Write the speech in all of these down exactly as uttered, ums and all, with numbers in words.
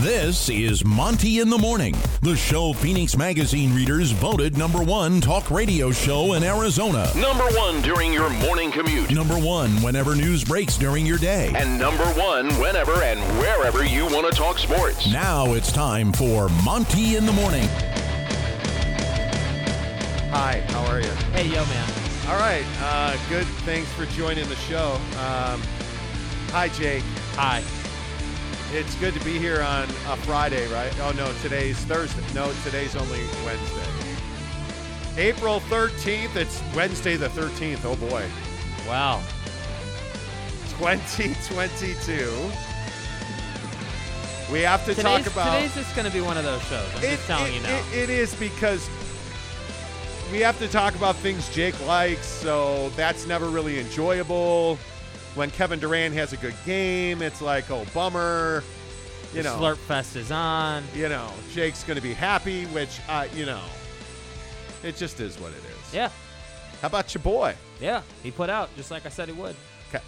This is Monty in the Morning, the show Phoenix Magazine readers voted number one talk radio show in Arizona. Number one during your morning commute. Number one whenever news breaks during your day. And number one whenever and wherever you want to talk sports. Now it's time for Monty in the Morning. Hi, how are you? Hey, yo, man. All right, uh, good. Thanks for joining the show. Um, hi, Jake. Hi. It's good to be here on a Friday, right? Oh, no, today's Thursday. No, today's only Wednesday. April thirteenth. It's Wednesday the thirteenth. Oh, boy. Wow. twenty twenty-two. We have to today's, talk about... Today's just going to be one of those shows. I'm it, just telling it, you now. It, it is because we have to talk about things Jake likes, so that's never really enjoyable. When Kevin Durant has a good game, it's like, oh, bummer. You know, Slurp Fest is on. You know, Jake's going to be happy, which, uh, you know, it just is what it is. Yeah. How about your boy? Yeah, he put out, just like I said he would. Okay.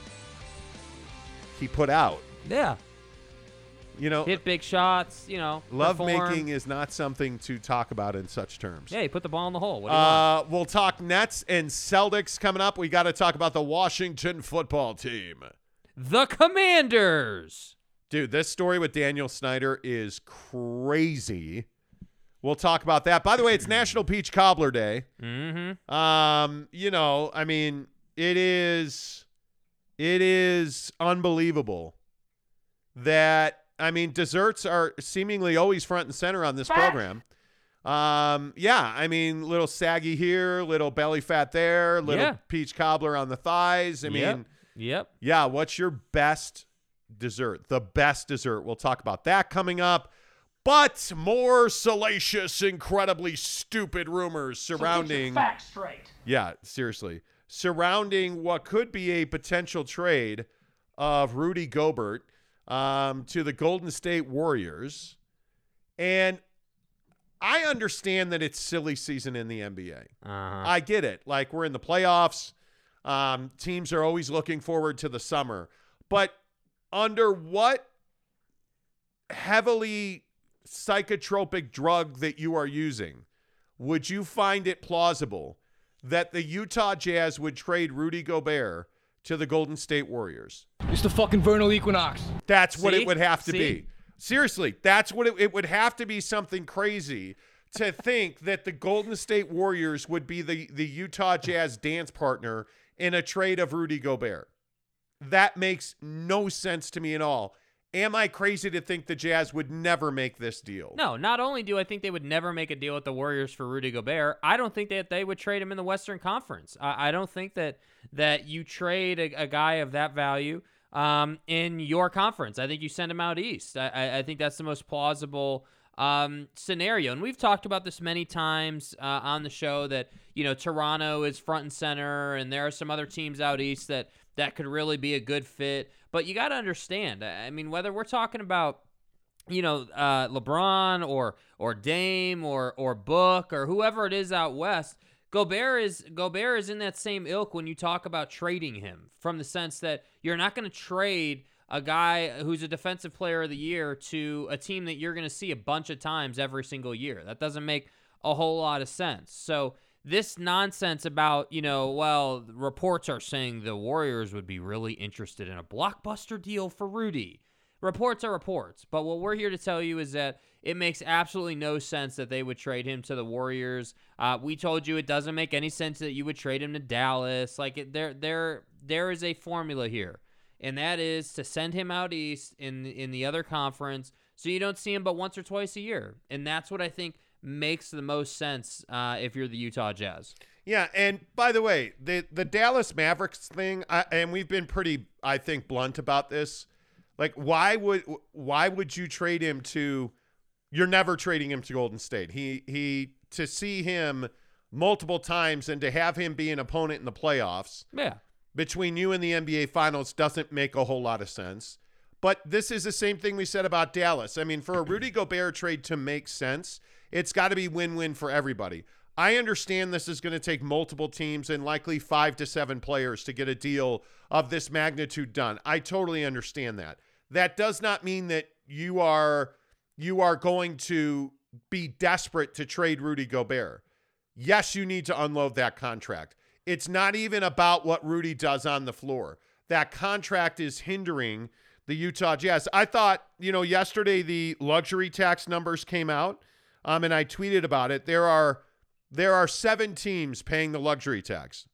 He put out? Yeah. You know, hit big shots, you know. Love perform. Making is not something to talk about in such terms. Yeah, you put the ball in the hole. What do you uh, want? We'll talk Nets and Celtics coming up. We got to talk about the Washington football team. The Commanders. Dude, this story with Daniel Snyder is crazy. We'll talk about that. By the way, it's National Peach Cobbler Day. Mm-hmm. Um, you know, I mean, it is, it is unbelievable that... I mean, desserts are seemingly always front and center on this program. Um, yeah, I mean, little saggy here, little belly fat there, little yeah. peach cobbler on the thighs. I yep. mean, yep. yeah, what's your best dessert? The best dessert. We'll talk about that coming up. But more salacious, incredibly stupid rumors surrounding... So facts straight. Yeah, seriously. Surrounding what could be a potential trade of Rudy Gobert Um, to the Golden State Warriors. And I understand that it's silly season in the N B A. Uh-huh. I get it. Like, we're in the playoffs. Um, teams are always looking forward to the summer. But under what heavily psychotropic drug that you are using, would you find it plausible that the Utah Jazz would trade Rudy Gobert to the Golden State Warriors? It's the fucking vernal equinox. That's what See? It would have to See? Be. Seriously, that's what it, it would have to be something crazy to think that the Golden State Warriors would be the, the Utah Jazz dance partner in a trade of Rudy Gobert. That makes no sense to me at all. Am I crazy to think the Jazz would never make this deal? No, not only do I think they would never make a deal with the Warriors for Rudy Gobert, I don't think that they would trade him in the Western Conference. I, I don't think that that you trade a, a guy of that value um, in your conference. I think you send him out east. I, I, I think that's the most plausible um, scenario. And we've talked about this many times uh, on the show that, you know, Toronto is front and center, and there are some other teams out east that that could really be a good fit. But you got to understand, I mean, whether we're talking about, you know, uh, LeBron or or Dame or or Book or whoever it is out west, Gobert is Gobert is in that same ilk when you talk about trading him, from the sense that you're not going to trade a guy who's a defensive player of the year to a team that you're going to see a bunch of times every single year. That doesn't make a whole lot of sense. So this nonsense about, you know, well, reports are saying the Warriors would be really interested in a blockbuster deal for Rudy. Reports are reports, but what we're here to tell you is that it makes absolutely no sense that they would trade him to the Warriors. Uh, we told you it doesn't make any sense that you would trade him to Dallas. Like, it, there, there, there is a formula here, and that is to send him out east in in the other conference so you don't see him but once or twice a year, and that's what I think makes the most sense uh, if you're the Utah Jazz. Yeah, and by the way, the, the Dallas Mavericks thing, I, and we've been pretty, I think, blunt about this. Like, why would why would you trade him to? You're never trading him to Golden State. He he to see him multiple times and to have him be an opponent in the playoffs. Yeah, between you and the N B A Finals doesn't make a whole lot of sense. But this is the same thing we said about Dallas. I mean, for a Rudy Gobert trade to make sense, it's got to be win-win for everybody. I understand this is going to take multiple teams and likely five to seven players to get a deal of this magnitude done. I totally understand that. That does not mean that you are you are going to be desperate to trade Rudy Gobert. Yes, you need to unload that contract. It's not even about what Rudy does on the floor. That contract is hindering the Utah Jazz. I thought, you know, yesterday the luxury tax numbers came out, um, and I tweeted about it. There are there are seven teams paying the luxury tax.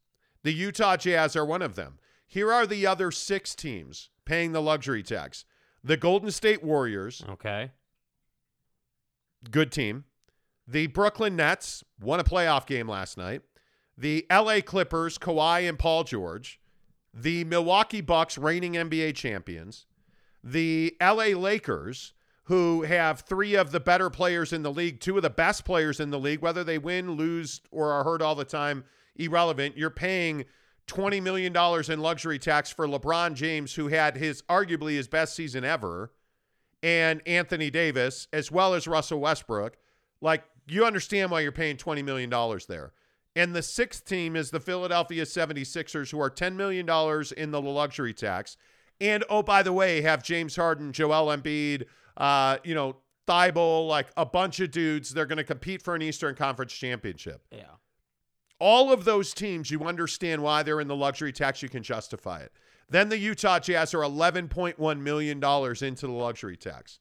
The Utah Jazz are one of them. Here are the other six teams paying the luxury tax. The Golden State Warriors. Okay. Good team. The Brooklyn Nets won a playoff game last night. The L A Clippers, Kawhi and Paul George. The Milwaukee Bucks, reigning N B A champions. The L A Lakers, who have three of the better players in the league, two of the best players in the league, whether they win, lose, or are hurt all the time, irrelevant. You're paying twenty million dollars in luxury tax for LeBron James, who had his arguably his best season ever, and Anthony Davis, as well as Russell Westbrook. Like, you understand why you're paying twenty million dollars there. And the sixth team is the Philadelphia seventy-sixers, who are ten million dollars in the luxury tax. And, oh, by the way, have James Harden, Joel Embiid, uh, you know, Thibault, like a bunch of dudes. They're going to compete for an Eastern Conference championship. Yeah. All of those teams, you understand why they're in the luxury tax. You can justify it. Then the Utah Jazz are eleven point one million dollars into the luxury tax.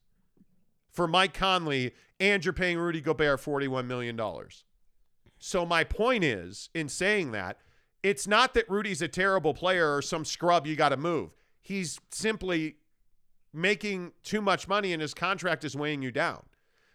For Mike Conley, and you're paying Rudy Gobert forty-one million dollars. So my point is, in saying that, it's not that Rudy's a terrible player or some scrub you got to move. He's simply making too much money, and his contract is weighing you down.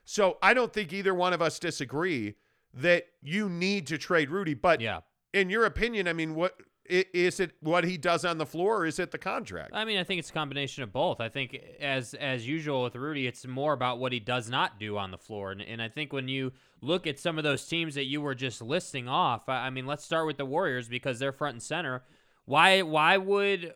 So I don't think either one of us disagree that you need to trade Rudy. But yeah. In your opinion, I mean, what is it? What he does on the floor, or is it the contract? I mean, I think it's a combination of both. I think, as as usual with Rudy, it's more about what he does not do on the floor. And, and I think when you look at some of those teams that you were just listing off, I, I mean, let's start with the Warriors because they're front and center. Why? Why would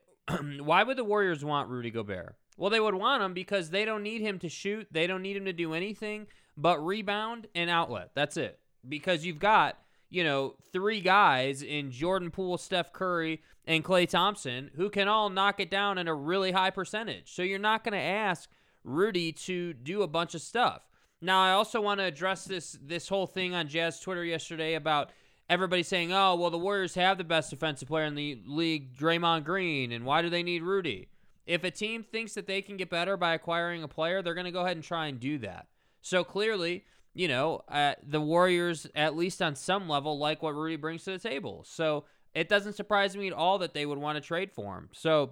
why would the Warriors want Rudy Gobert? Well, they would want him because they don't need him to shoot. They don't need him to do anything but rebound and outlet. That's it. Because you've got, you know, three guys in Jordan Poole, Steph Curry, and Klay Thompson who can all knock it down at a really high percentage. So you're not going to ask Rudy to do a bunch of stuff. Now, I also want to address this this whole thing on Jazz Twitter yesterday about everybody saying, oh, well, the Warriors have the best defensive player in the league, Draymond Green, and why do they need Rudy? If a team thinks that they can get better by acquiring a player, they're going to go ahead and try and do that. So clearly, you know, uh, the Warriors, at least on some level, like what Rudy brings to the table. So it doesn't surprise me at all that they would want to trade for him. So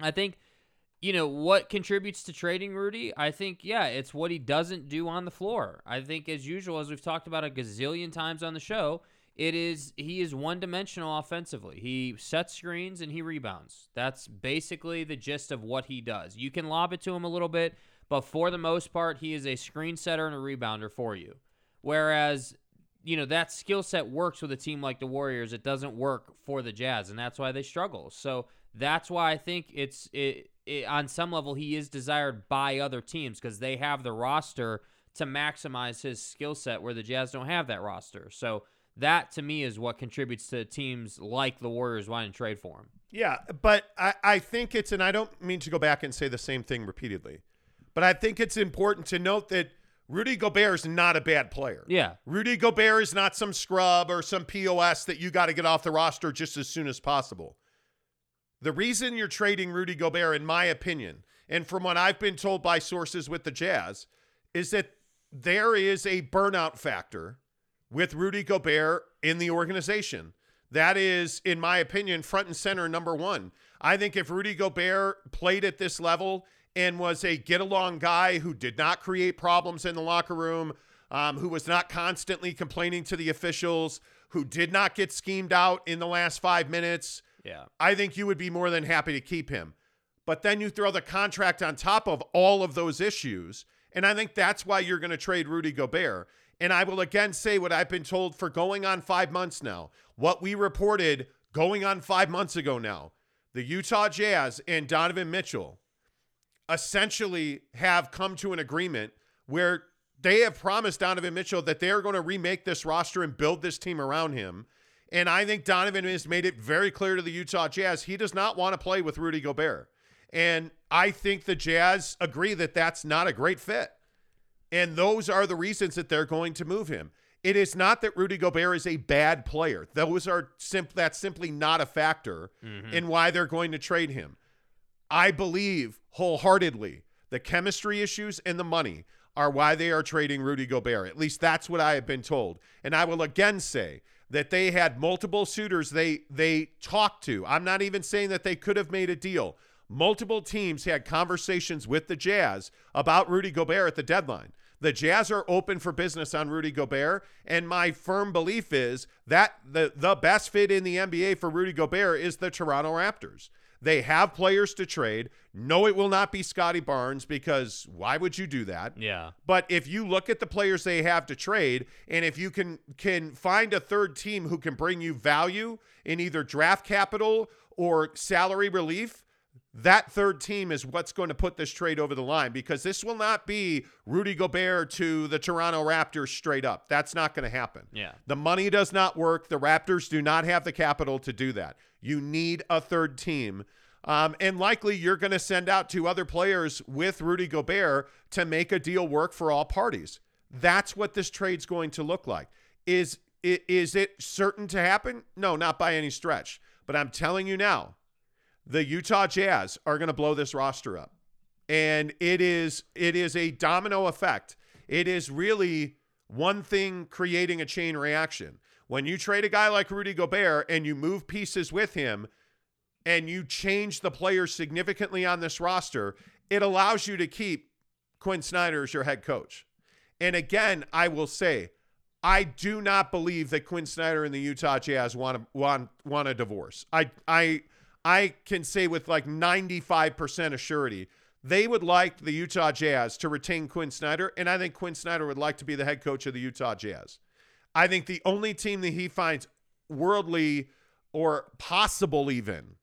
I think, you know, what contributes to trading Rudy? I think, yeah, it's what he doesn't do on the floor. I think, as usual, as we've talked about a gazillion times on the show, it is he is one-dimensional offensively. He sets screens and he rebounds. That's basically the gist of what he does. You can lob it to him a little bit, but for the most part, he is a screen setter and a rebounder for you. Whereas, you know, that skill set works with a team like the Warriors. It doesn't work for the Jazz, and that's why they struggle. So that's why I think it's it, it, on some level he is desired by other teams because they have the roster to maximize his skill set where the Jazz don't have that roster. So that, to me, is what contributes to teams like the Warriors wanting to trade for him. Yeah, but I, I think it's, and I don't mean to go back and say the same thing repeatedly, but I think it's important to note that Rudy Gobert is not a bad player. Yeah. Rudy Gobert is not some scrub or some P O S that you got to get off the roster just as soon as possible. The reason you're trading Rudy Gobert, in my opinion, and from what I've been told by sources with the Jazz, is that there is a burnout factor with Rudy Gobert in the organization. That is, in my opinion, front and center number one. I think if Rudy Gobert played at this level and was a get-along guy who did not create problems in the locker room, um, who was not constantly complaining to the officials, who did not get schemed out in the last five minutes, yeah, I think you would be more than happy to keep him. But then you throw the contract on top of all of those issues, and I think that's why you're going to trade Rudy Gobert. And I will again say what I've been told for going on five months now, what we reported going on five months ago now. The Utah Jazz and Donovan Mitchell essentially have come to an agreement where they have promised Donovan Mitchell that they are going to remake this roster and build this team around him. And I think Donovan has made it very clear to the Utah Jazz he does not want to play with Rudy Gobert. And I think the Jazz agree that that's not a great fit. And those are the reasons that they're going to move him. It is not that Rudy Gobert is a bad player. Those are simp- that's simply not a factor mm-hmm. in why they're going to trade him. I believe wholeheartedly the chemistry issues and the money are why they are trading Rudy Gobert. At least that's what I have been told. And I will again say that they had multiple suitors they they talked to. I'm not even saying that they could have made a deal. Multiple teams had conversations with the Jazz about Rudy Gobert at the deadline. The Jazz are open for business on Rudy Gobert, and my firm belief is that the, the best fit in the N B A for Rudy Gobert is the Toronto Raptors. They have players to trade. No, it will not be Scotty Barnes, because why would you do that? Yeah. But if you look at the players they have to trade, and if you can can find a third team who can bring you value in either draft capital or salary relief, that third team is what's going to put this trade over the line, because this will not be Rudy Gobert to the Toronto Raptors straight up. That's not going to happen. Yeah. The money does not work. The Raptors do not have the capital to do that. You need a third team. Um, and likely you're going to send out two other players with Rudy Gobert to make a deal work for all parties. That's what this trade's going to look like. Is it, is it certain to happen? No, not by any stretch. But I'm telling you now, the Utah Jazz are going to blow this roster up. And it is it is a domino effect. It is really one thing creating a chain reaction. When you trade a guy like Rudy Gobert and you move pieces with him and you change the players significantly on this roster, it allows you to keep Quinn Snyder as your head coach. And again, I will say, I do not believe that Quinn Snyder and the Utah Jazz want to, want, want a divorce. I I... I can say with like ninety-five percent of surety, they would like the Utah Jazz to retain Quinn Snyder, and I think Quinn Snyder would like to be the head coach of the Utah Jazz. I think the only team that he finds worldly or possible even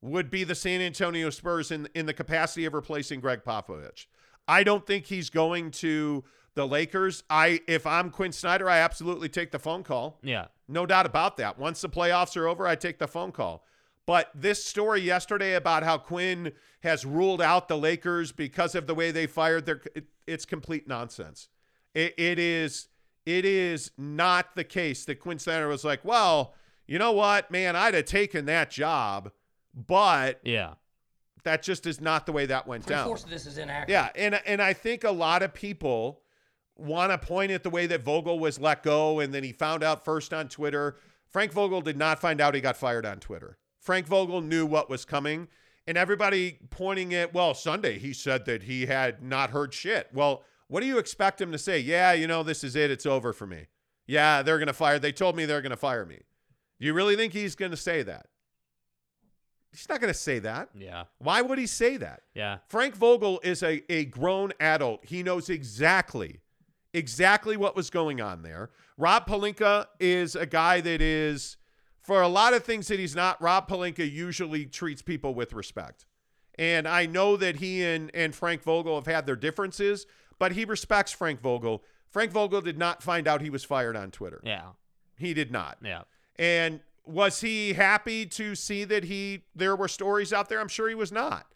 would be the San Antonio Spurs in, in the capacity of replacing Greg Popovich. I don't think he's going to the Lakers. I, if I'm Quinn Snyder, I absolutely take the phone call. Yeah. No doubt about that. Once the playoffs are over, I take the phone call. But this story yesterday about how Quinn has ruled out the Lakers because of the way they fired their it, it's complete nonsense. It, it is it is not the case that Quinn Snyder was like, well, you know what, man, I'd have taken that job, but yeah, that just is not the way that went down. Of course, this is inaccurate. Yeah, and and I think a lot of people want to point at the way that Vogel was let go, and then he found out first on Twitter. Frank Vogel did not find out he got fired on Twitter. Frank Vogel knew what was coming, and everybody pointing at, well, Sunday he said that he had not heard shit. Well, what do you expect him to say? Yeah, you know, this is it. It's over for me. Yeah, they're going to fire. They told me they're going to fire me. You really think he's going to say that? He's not going to say that. Yeah. Why would he say that? Yeah. Frank Vogel is a, a grown adult. He knows exactly, exactly what was going on there. Rob Pelinka is a guy that is... for a lot of things that he's not, Rob Pelinka usually treats people with respect. And I know that he and, and Frank Vogel have had their differences, but he respects Frank Vogel. Frank Vogel did not find out he was fired on Twitter. Yeah. He did not. Yeah. And was he happy to see that he there were stories out there? I'm sure he was not.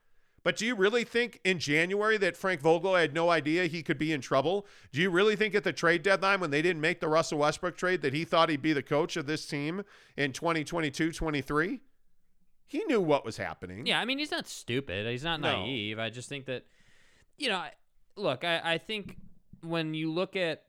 But do you really think in January that Frank Vogel had no idea he could be in trouble? Do you really think at the trade deadline when they didn't make the Russell Westbrook trade that he thought he'd be the coach of this team in twenty twenty-two twenty-three? He knew what was happening. Yeah, I mean, he's not stupid. He's not no. naive. I just think that, you know, look, I, I think when you look at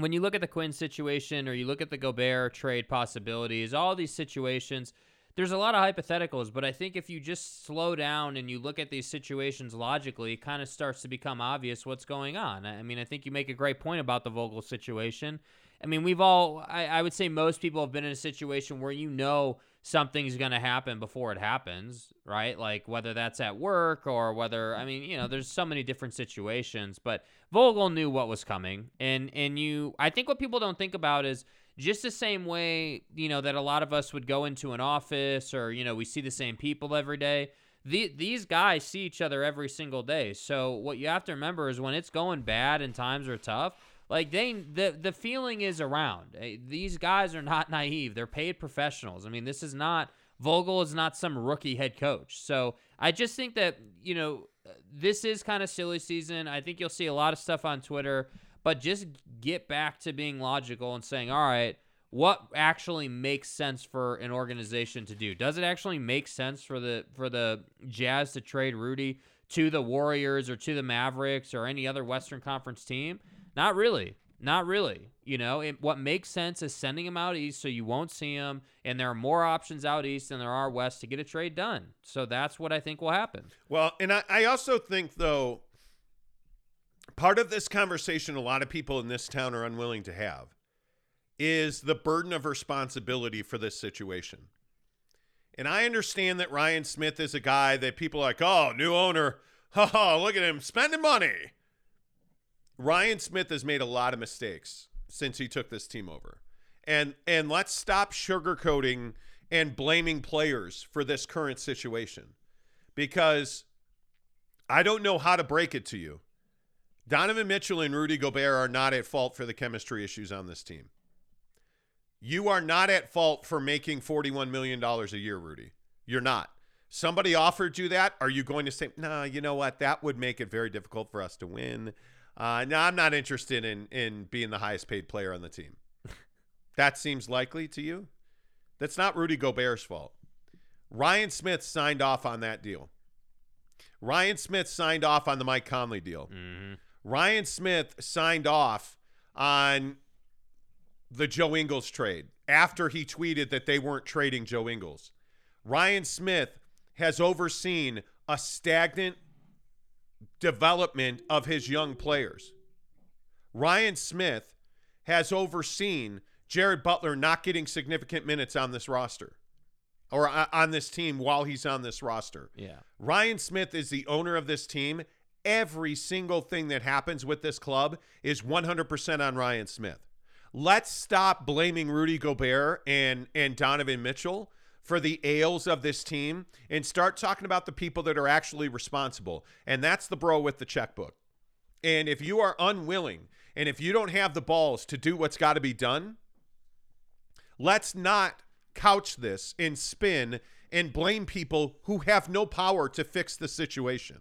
when you look at the Quinn situation or you look at the Gobert trade possibilities, all these situations – there's a lot of hypotheticals, but I think if you just slow down and you look at these situations logically, it kind of starts to become obvious what's going on. I mean, I think you make a great point about the Vogel situation. I mean, we've all, I, I would say most people have been in a situation where you know something's going to happen before it happens, right? Like whether that's at work or whether, I mean, you know, there's so many different situations, but Vogel knew what was coming. And, and you, I think what people don't think about is, just the same way, you know, that a lot of us would go into an office or, you know, we see the same people every day. The, these guys see each other every single day. So what you have to remember is when it's going bad and times are tough, like they the, the feeling is around. These guys are not naive. They're paid professionals. I mean, this is not – Vogel is not some rookie head coach. So I just think that, you know – this is kind of silly season. I think you'll see a lot of stuff on Twitter, but just get back to being logical and saying, all right, what actually makes sense for an organization to do? Does it actually make sense for the for the Jazz to trade Rudy to the Warriors or to the Mavericks or any other Western Conference team? Not really. Not really. You know, it, what makes sense is sending them out east so you won't see them, and there are more options out east than there are west to get a trade done. So that's what I think will happen. Well, and I, I also think, though, part of this conversation a lot of people in this town are unwilling to have is the burden of responsibility for this situation. And I understand that Ryan Smith is a guy that people are like, oh, new owner, oh, look at him spending money. Ryan Smith has made a lot of mistakes since he took this team over. And and let's stop sugarcoating and blaming players for this current situation, because I don't know how to break it to you. Donovan Mitchell and Rudy Gobert are not at fault for the chemistry issues on this team. You are not at fault for making forty-one million dollars a year, Rudy. You're not. Somebody offered you that. Are you going to say, nah, you know what? That would make it very difficult for us to win. Uh, no, I'm not interested in, in being the highest paid player on the team. That seems likely to you? That's not Rudy Gobert's fault. Ryan Smith signed off on that deal. Ryan Smith signed off on the Mike Conley deal. Mm-hmm. Ryan Smith signed off on the Joe Ingles trade after he tweeted that they weren't trading Joe Ingles. Ryan Smith has overseen a stagnant development of his young players. Ryan Smith has overseen Jared Butler not getting significant minutes on this roster or on this team while he's on this roster. Yeah. Ryan Smith is the owner of this team. Every single thing that happens with this club is one hundred percent on Ryan Smith. Let's stop blaming Rudy Gobert and, and Donovan Mitchell for the ails of this team and start talking about the people that are actually responsible. And that's the bro with the checkbook. And if you are unwilling and if you don't have the balls to do what's got to be done, let's not couch this and spin and blame people who have no power to fix the situation.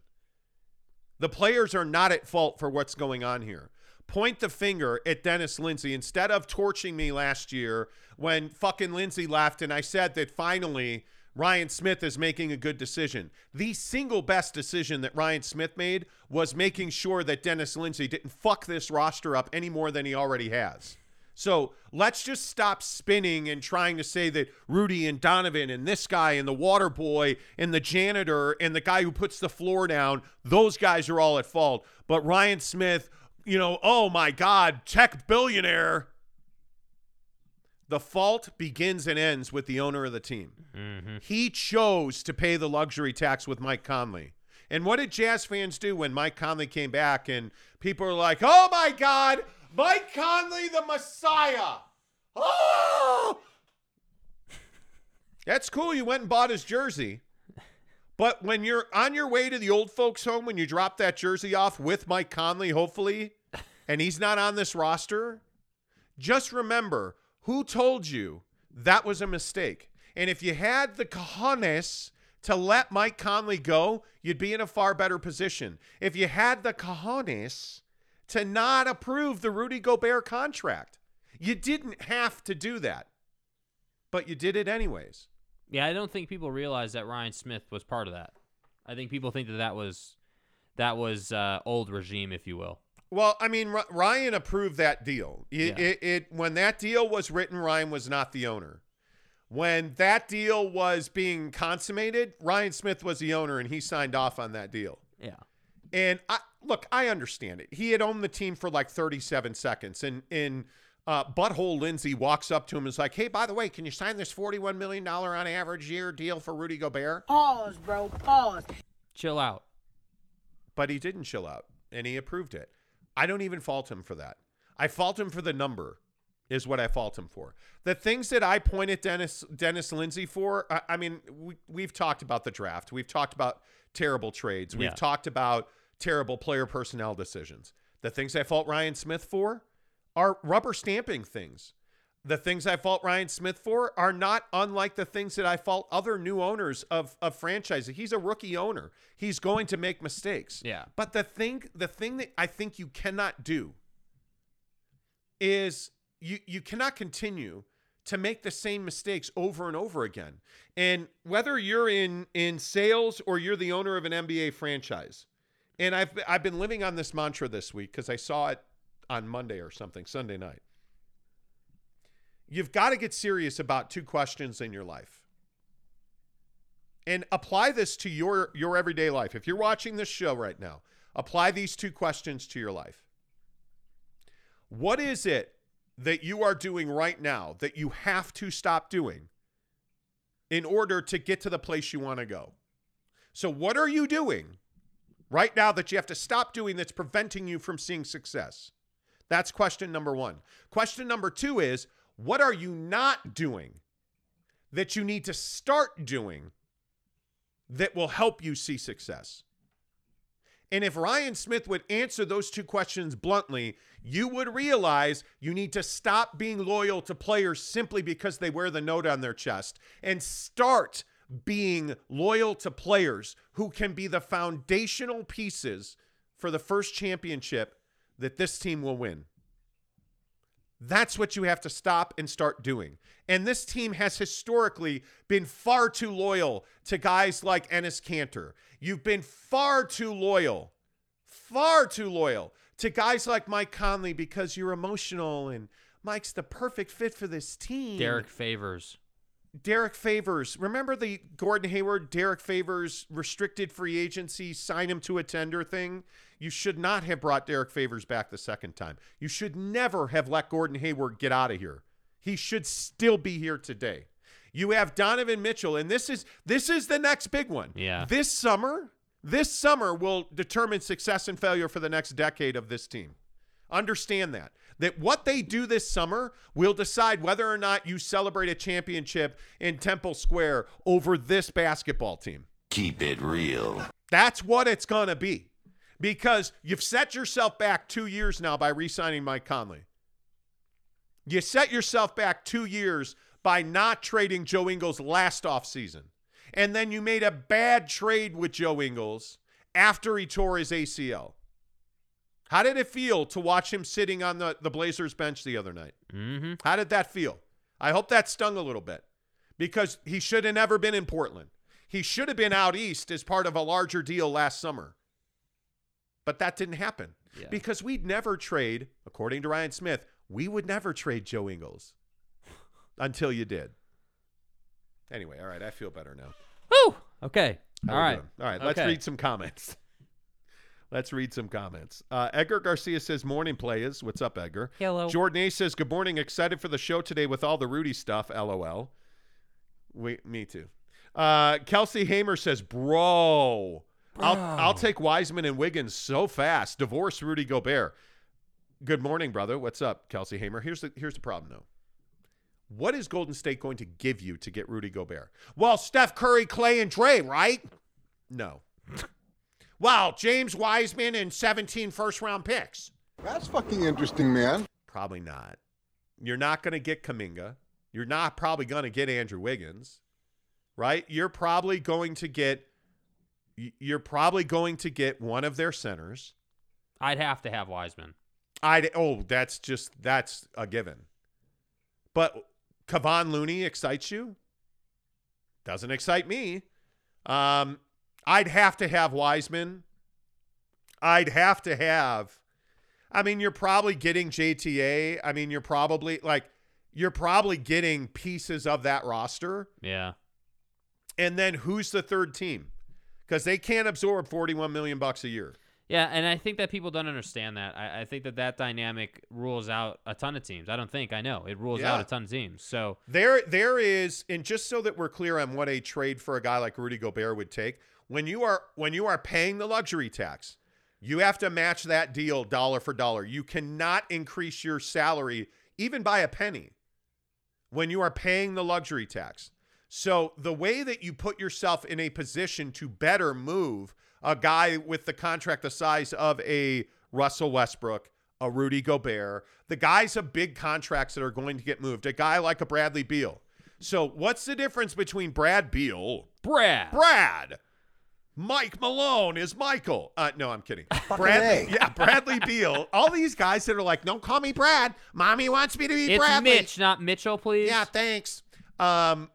The players are not at fault for what's going on here. Point the finger at Dennis Lindsey instead of torching me last year when fucking Lindsey left and I said that finally Ryan Smith is making a good decision. The single best decision that Ryan Smith made was making sure that Dennis Lindsey didn't fuck this roster up any more than he already has. So let's just stop spinning and trying to say that Rudy and Donovan and this guy and the water boy and the janitor and the guy who puts the floor down, those guys are all at fault. But Ryan Smith, you know, oh my God, tech billionaire. The fault begins and ends with the owner of the team. Mm-hmm. He chose to pay the luxury tax with Mike Conley. And what did Jazz fans do when Mike Conley came back and people were like, oh my God, Mike Conley, the Messiah. Oh, that's cool. You went and bought his jersey. But when you're on your way to the old folks' home, when you drop that jersey off with Mike Conley, hopefully, and he's not on this roster, just remember who told you that was a mistake. And if you had the cojones to let Mike Conley go, you'd be in a far better position. If you had the cojones to not approve the Rudy Gobert contract, you didn't have to do that, but you did it anyways. Yeah, I don't think people realize that Ryan Smith was part of that. I think people think that that was that was uh, old regime, if you will. Well, I mean, R- Ryan approved that deal. It, yeah. it, it when that deal was written, Ryan was not the owner. When that deal was being consummated, Ryan Smith was the owner, and he signed off on that deal. Yeah. And I, look, I understand it. He had owned the team for like thirty-seven seconds, and in. Uh, Butthole Lindsey walks up to him and is like, hey, by the way, can you sign this forty-one million dollars on average year deal for Rudy Gobert? Pause, bro, pause. Chill out. But he didn't chill out, and he approved it. I don't even fault him for that. I fault him for the number is what I fault him for. The things that I point at Dennis Dennis Lindsey for, I, I mean, we, we've talked about the draft. We've talked about terrible trades. We've yeah. talked about terrible player personnel decisions. The things I fault Ryan Smith for are rubber stamping things. The things I fault Ryan Smith for are not unlike the things that I fault other new owners of, of franchises. He's a rookie owner. He's going to make mistakes. Yeah. But the thing the thing that I think you cannot do is you you cannot continue to make the same mistakes over and over again. And whether you're in in sales or you're the owner of an N B A franchise, and I've I've been living on this mantra this week because I saw it on Monday or something, Sunday night. You've got to get serious about two questions in your life. And apply this to your, your everyday life. If you're watching this show right now, apply these two questions to your life. What is it that you are doing right now that you have to stop doing in order to get to the place you want to go? So what are you doing right now that you have to stop doing that's preventing you from seeing success? That's question number one. Question number two is, what are you not doing that you need to start doing that will help you see success? And if Ryan Smith would answer those two questions bluntly, you would realize you need to stop being loyal to players simply because they wear the note on their chest and start being loyal to players who can be the foundational pieces for the first championship that this team will win. That's what you have to stop and start doing. And this team has historically been far too loyal to guys like Ennis Cantor. You've been far too loyal, far too loyal to guys like Mike Conley because you're emotional and Mike's the perfect fit for this team. Derek Favors. Derek Favors. Remember the Gordon Hayward, Derek Favors, restricted free agency, sign him to a tender thing? You should not have brought Derek Favors back the second time. You should never have let Gordon Hayward get out of here. He should still be here today. You have Donovan Mitchell, and this is this is the next big one. Yeah. This summer, this summer will determine success and failure for the next decade of this team. Understand that. That what they do this summer will decide whether or not you celebrate a championship in Temple Square over this basketball team. Keep it real. That's what it's going to be. Because you've set yourself back two years now by re-signing Mike Conley. You set yourself back two years by not trading Joe Ingles last offseason. And then you made a bad trade with Joe Ingles after he tore his A C L. How did it feel to watch him sitting on the, the Blazers bench the other night? Mm-hmm. How did that feel? I hope that stung a little bit because he should have never been in Portland. He should have been out east as part of a larger deal last summer. But that didn't happen yeah. because we'd never trade, according to Ryan Smith, we would never trade Joe Ingles until you did. Anyway, all right, I feel better now. Woo! Okay. All right. Doing? All right, okay. Let's read some comments. Let's read some comments. Uh, Edgar Garcia says, morning, players. What's up, Edgar? Hello. Jordan A says, good morning. Excited for the show today with all the Rudy stuff, LOL. We, me too. Uh, Kelsey Hamer says, bro... I'll I'll take Wiseman and Wiggins so fast. Divorce Rudy Gobert. Good morning, brother. What's up, Kelsey Hamer? Here's the here's the problem, though. What is Golden State going to give you to get Rudy Gobert? Well, Steph Curry, Klay, and Dre, right? No. Well, James Wiseman and seventeen first-round picks. That's fucking interesting, man. Probably not. You're not going to get Kuminga. You're not probably going to get Andrew Wiggins, right? You're probably going to get... You're probably going to get one of their centers. I'd have to have Wiseman. I'd oh, that's just that's a given. But Kevon Looney excites you? Doesn't excite me. Um, I'd have to have Wiseman. I'd have to have. I mean, you're probably getting J T A. I mean, you're probably like you're probably getting pieces of that roster. Yeah. And then who's the third team? Because they can't absorb forty-one million dollars bucks a year. Yeah, and I think that people don't understand that. I, I think that that dynamic rules out a ton of teams. I don't think. I know. It rules yeah. out a ton of teams. So there, there is, and just so that we're clear on what a trade for a guy like Rudy Gobert would take, when you are when you are paying the luxury tax, you have to match that deal dollar for dollar. You cannot increase your salary even by a penny when you are paying the luxury tax. So the way that you put yourself in a position to better move a guy with the contract the size of a Russell Westbrook, a Rudy Gobert, the guys of big contracts that are going to get moved, a guy like a Bradley Beal. So what's the difference between Brad Beal, Brad, Brad, Mike Malone is Michael. Uh, no, I'm kidding. Bradley, yeah, Bradley Beal. All these guys that are like, don't call me Brad. Mommy wants me to be it's Bradley. It's Mitch, not Mitchell, please. Yeah, thanks. Um,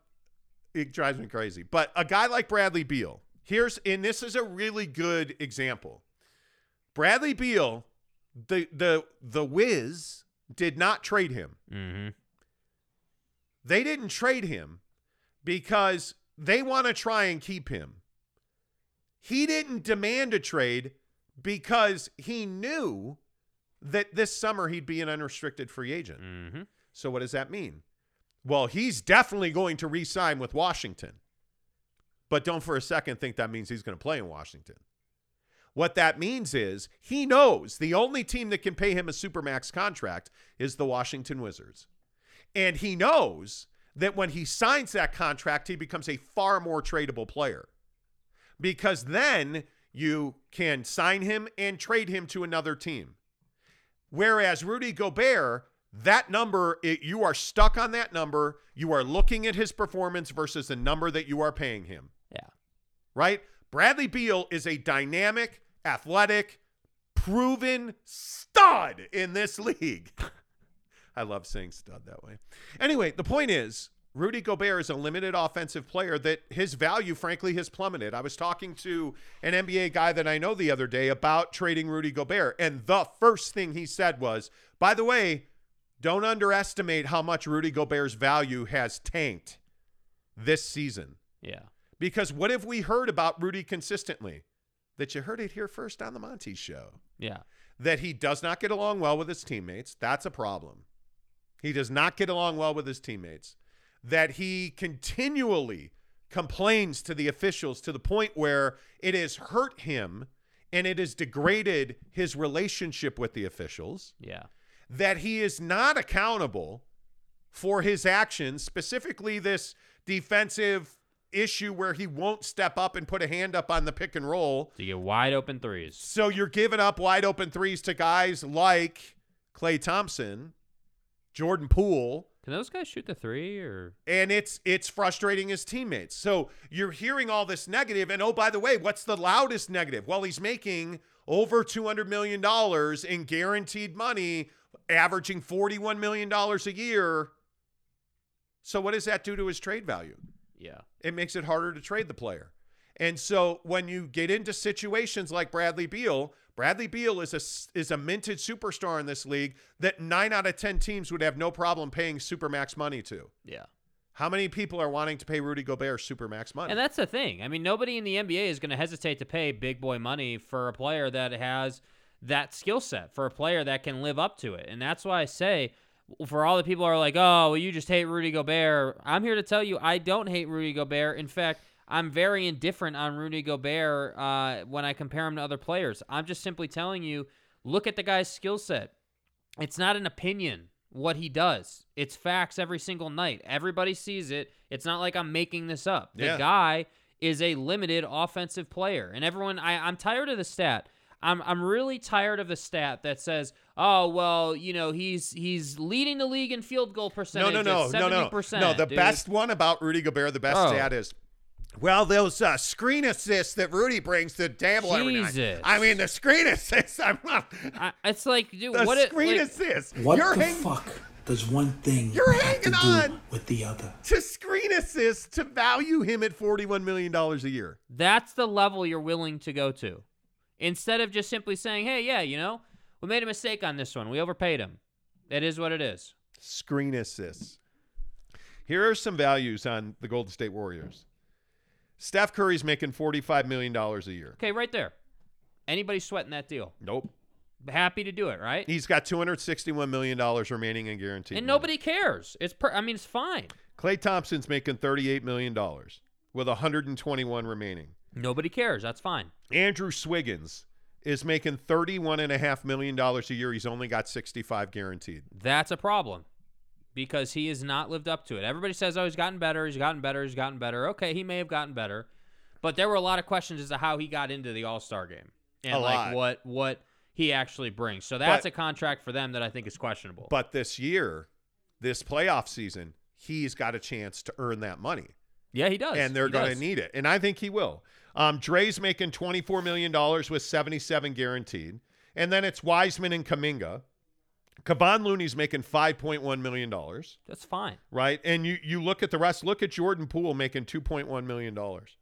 it drives me crazy. But a guy like Bradley Beal, here's, and this is a really good example. Bradley Beal, the the the Wiz did not trade him. Mm-hmm. They didn't trade him because they want to try and keep him. He didn't demand a trade because he knew that this summer he'd be an unrestricted free agent. Mm-hmm. So what does that mean? Well, he's definitely going to re-sign with Washington. But don't for a second think that means he's going to play in Washington. What that means is he knows the only team that can pay him a supermax contract is the Washington Wizards. And he knows that when he signs that contract, he becomes a far more tradable player, because then you can sign him and trade him to another team. Whereas Rudy Gobert, that number, it, you are stuck on that number. You are looking at his performance versus the number that you are paying him. Yeah. Right? Bradley Beal is a dynamic, athletic, proven stud in this league. I love saying stud that way. Anyway, the point is, Rudy Gobert is a limited offensive player that his value, frankly, has plummeted. I was talking to an N B A guy that I know the other day about trading Rudy Gobert, and the first thing he said was, by the way, don't underestimate how much Rudy Gobert's value has tanked this season. Yeah. Because what have we heard about Rudy consistently? That you heard it here first on the Monty Show. Yeah. That he does not get along well with his teammates. That's a problem. He does not get along well with his teammates. That he continually complains to the officials to the point where it has hurt him and it has degraded his relationship with the officials. Yeah. That he is not accountable for his actions, specifically this defensive issue where he won't step up and put a hand up on the pick and roll. So you get wide open threes. So you're giving up wide open threes to guys like Klay Thompson, Jordan Poole. Can those guys shoot the three? Or and it's it's frustrating his teammates. So you're hearing all this negative, and oh, by the way, what's the loudest negative? Well, he's making over two hundred million dollars in guaranteed money, averaging forty-one million dollars a year. So what does that do to his trade value? Yeah. It makes it harder to trade the player. And so when you get into situations like Bradley Beal, Bradley Beal is a, is a minted superstar in this league that nine out of ten teams would have no problem paying supermax money to. Yeah. How many people are wanting to pay Rudy Gobert supermax money? And that's the thing. I mean, nobody in the N B A is going to hesitate to pay big boy money for a player that has that skill set, for a player that can live up to it. And that's why I say, for all the people who are like, oh, well, you just hate Rudy Gobert, I'm here to tell you I don't hate Rudy Gobert. In fact, I'm very indifferent on Rudy Gobert uh, when I compare him to other players. I'm just simply telling you, look at the guy's skill set. It's not an opinion, what he does. It's facts every single night. Everybody sees it. It's not like I'm making this up. Yeah. The guy is a limited offensive player. And everyone, I, I'm tired of the stat. I'm I'm really tired of the stat that says, oh, well, you know, he's he's leading the league in field goal percentage. No, no, no, no, no, no. No, the dude. Best one about Rudy Gobert, the best oh. stat is, well, those uh, screen assists that Rudy brings to the table Jesus. every night. I mean, the screen assists. I'm not. I, it's like, dude, the what? The screen like, assists. What you're the hang- fuck does one thing you're hanging have to on do with the other? To screen assists to value him at forty-one million dollars a year. That's the level you're willing to go to, instead of just simply saying, "Hey, yeah, you know, we made a mistake on this one. We overpaid him. It is what it is." Screen assists. Here are some values on the Golden State Warriors. Steph Curry's making forty-five million dollars a year. Okay, right there. Anybody sweating that deal? Nope. Happy to do it, right? He's got two hundred sixty-one million dollars remaining in guaranteed. And money. Nobody cares. It's per- I mean, it's fine. Klay Thompson's making thirty-eight million dollars with one hundred twenty-one remaining. Nobody cares. That's fine. Andrew Wiggins is making thirty-one point five million dollars a year. He's only got sixty-five guaranteed. That's a problem, because he has not lived up to it. Everybody says, oh, he's gotten better, he's gotten better, he's gotten better. Okay, he may have gotten better, but there were a lot of questions as to how he got into the All-Star game. And a like lot. what what he actually brings. So that's but, a contract for them that I think is questionable. But this year, this playoff season, he's got a chance to earn that money. Yeah, he does. And they're going to need it. And I think he will. Um, Dre's making twenty-four million dollars with seventy-seven guaranteed. And then it's Wiseman and Kuminga. Kevon Looney's making five point one million dollars. That's fine. Right? And you, you look at the rest. Look at Jordan Poole making two point one million dollars.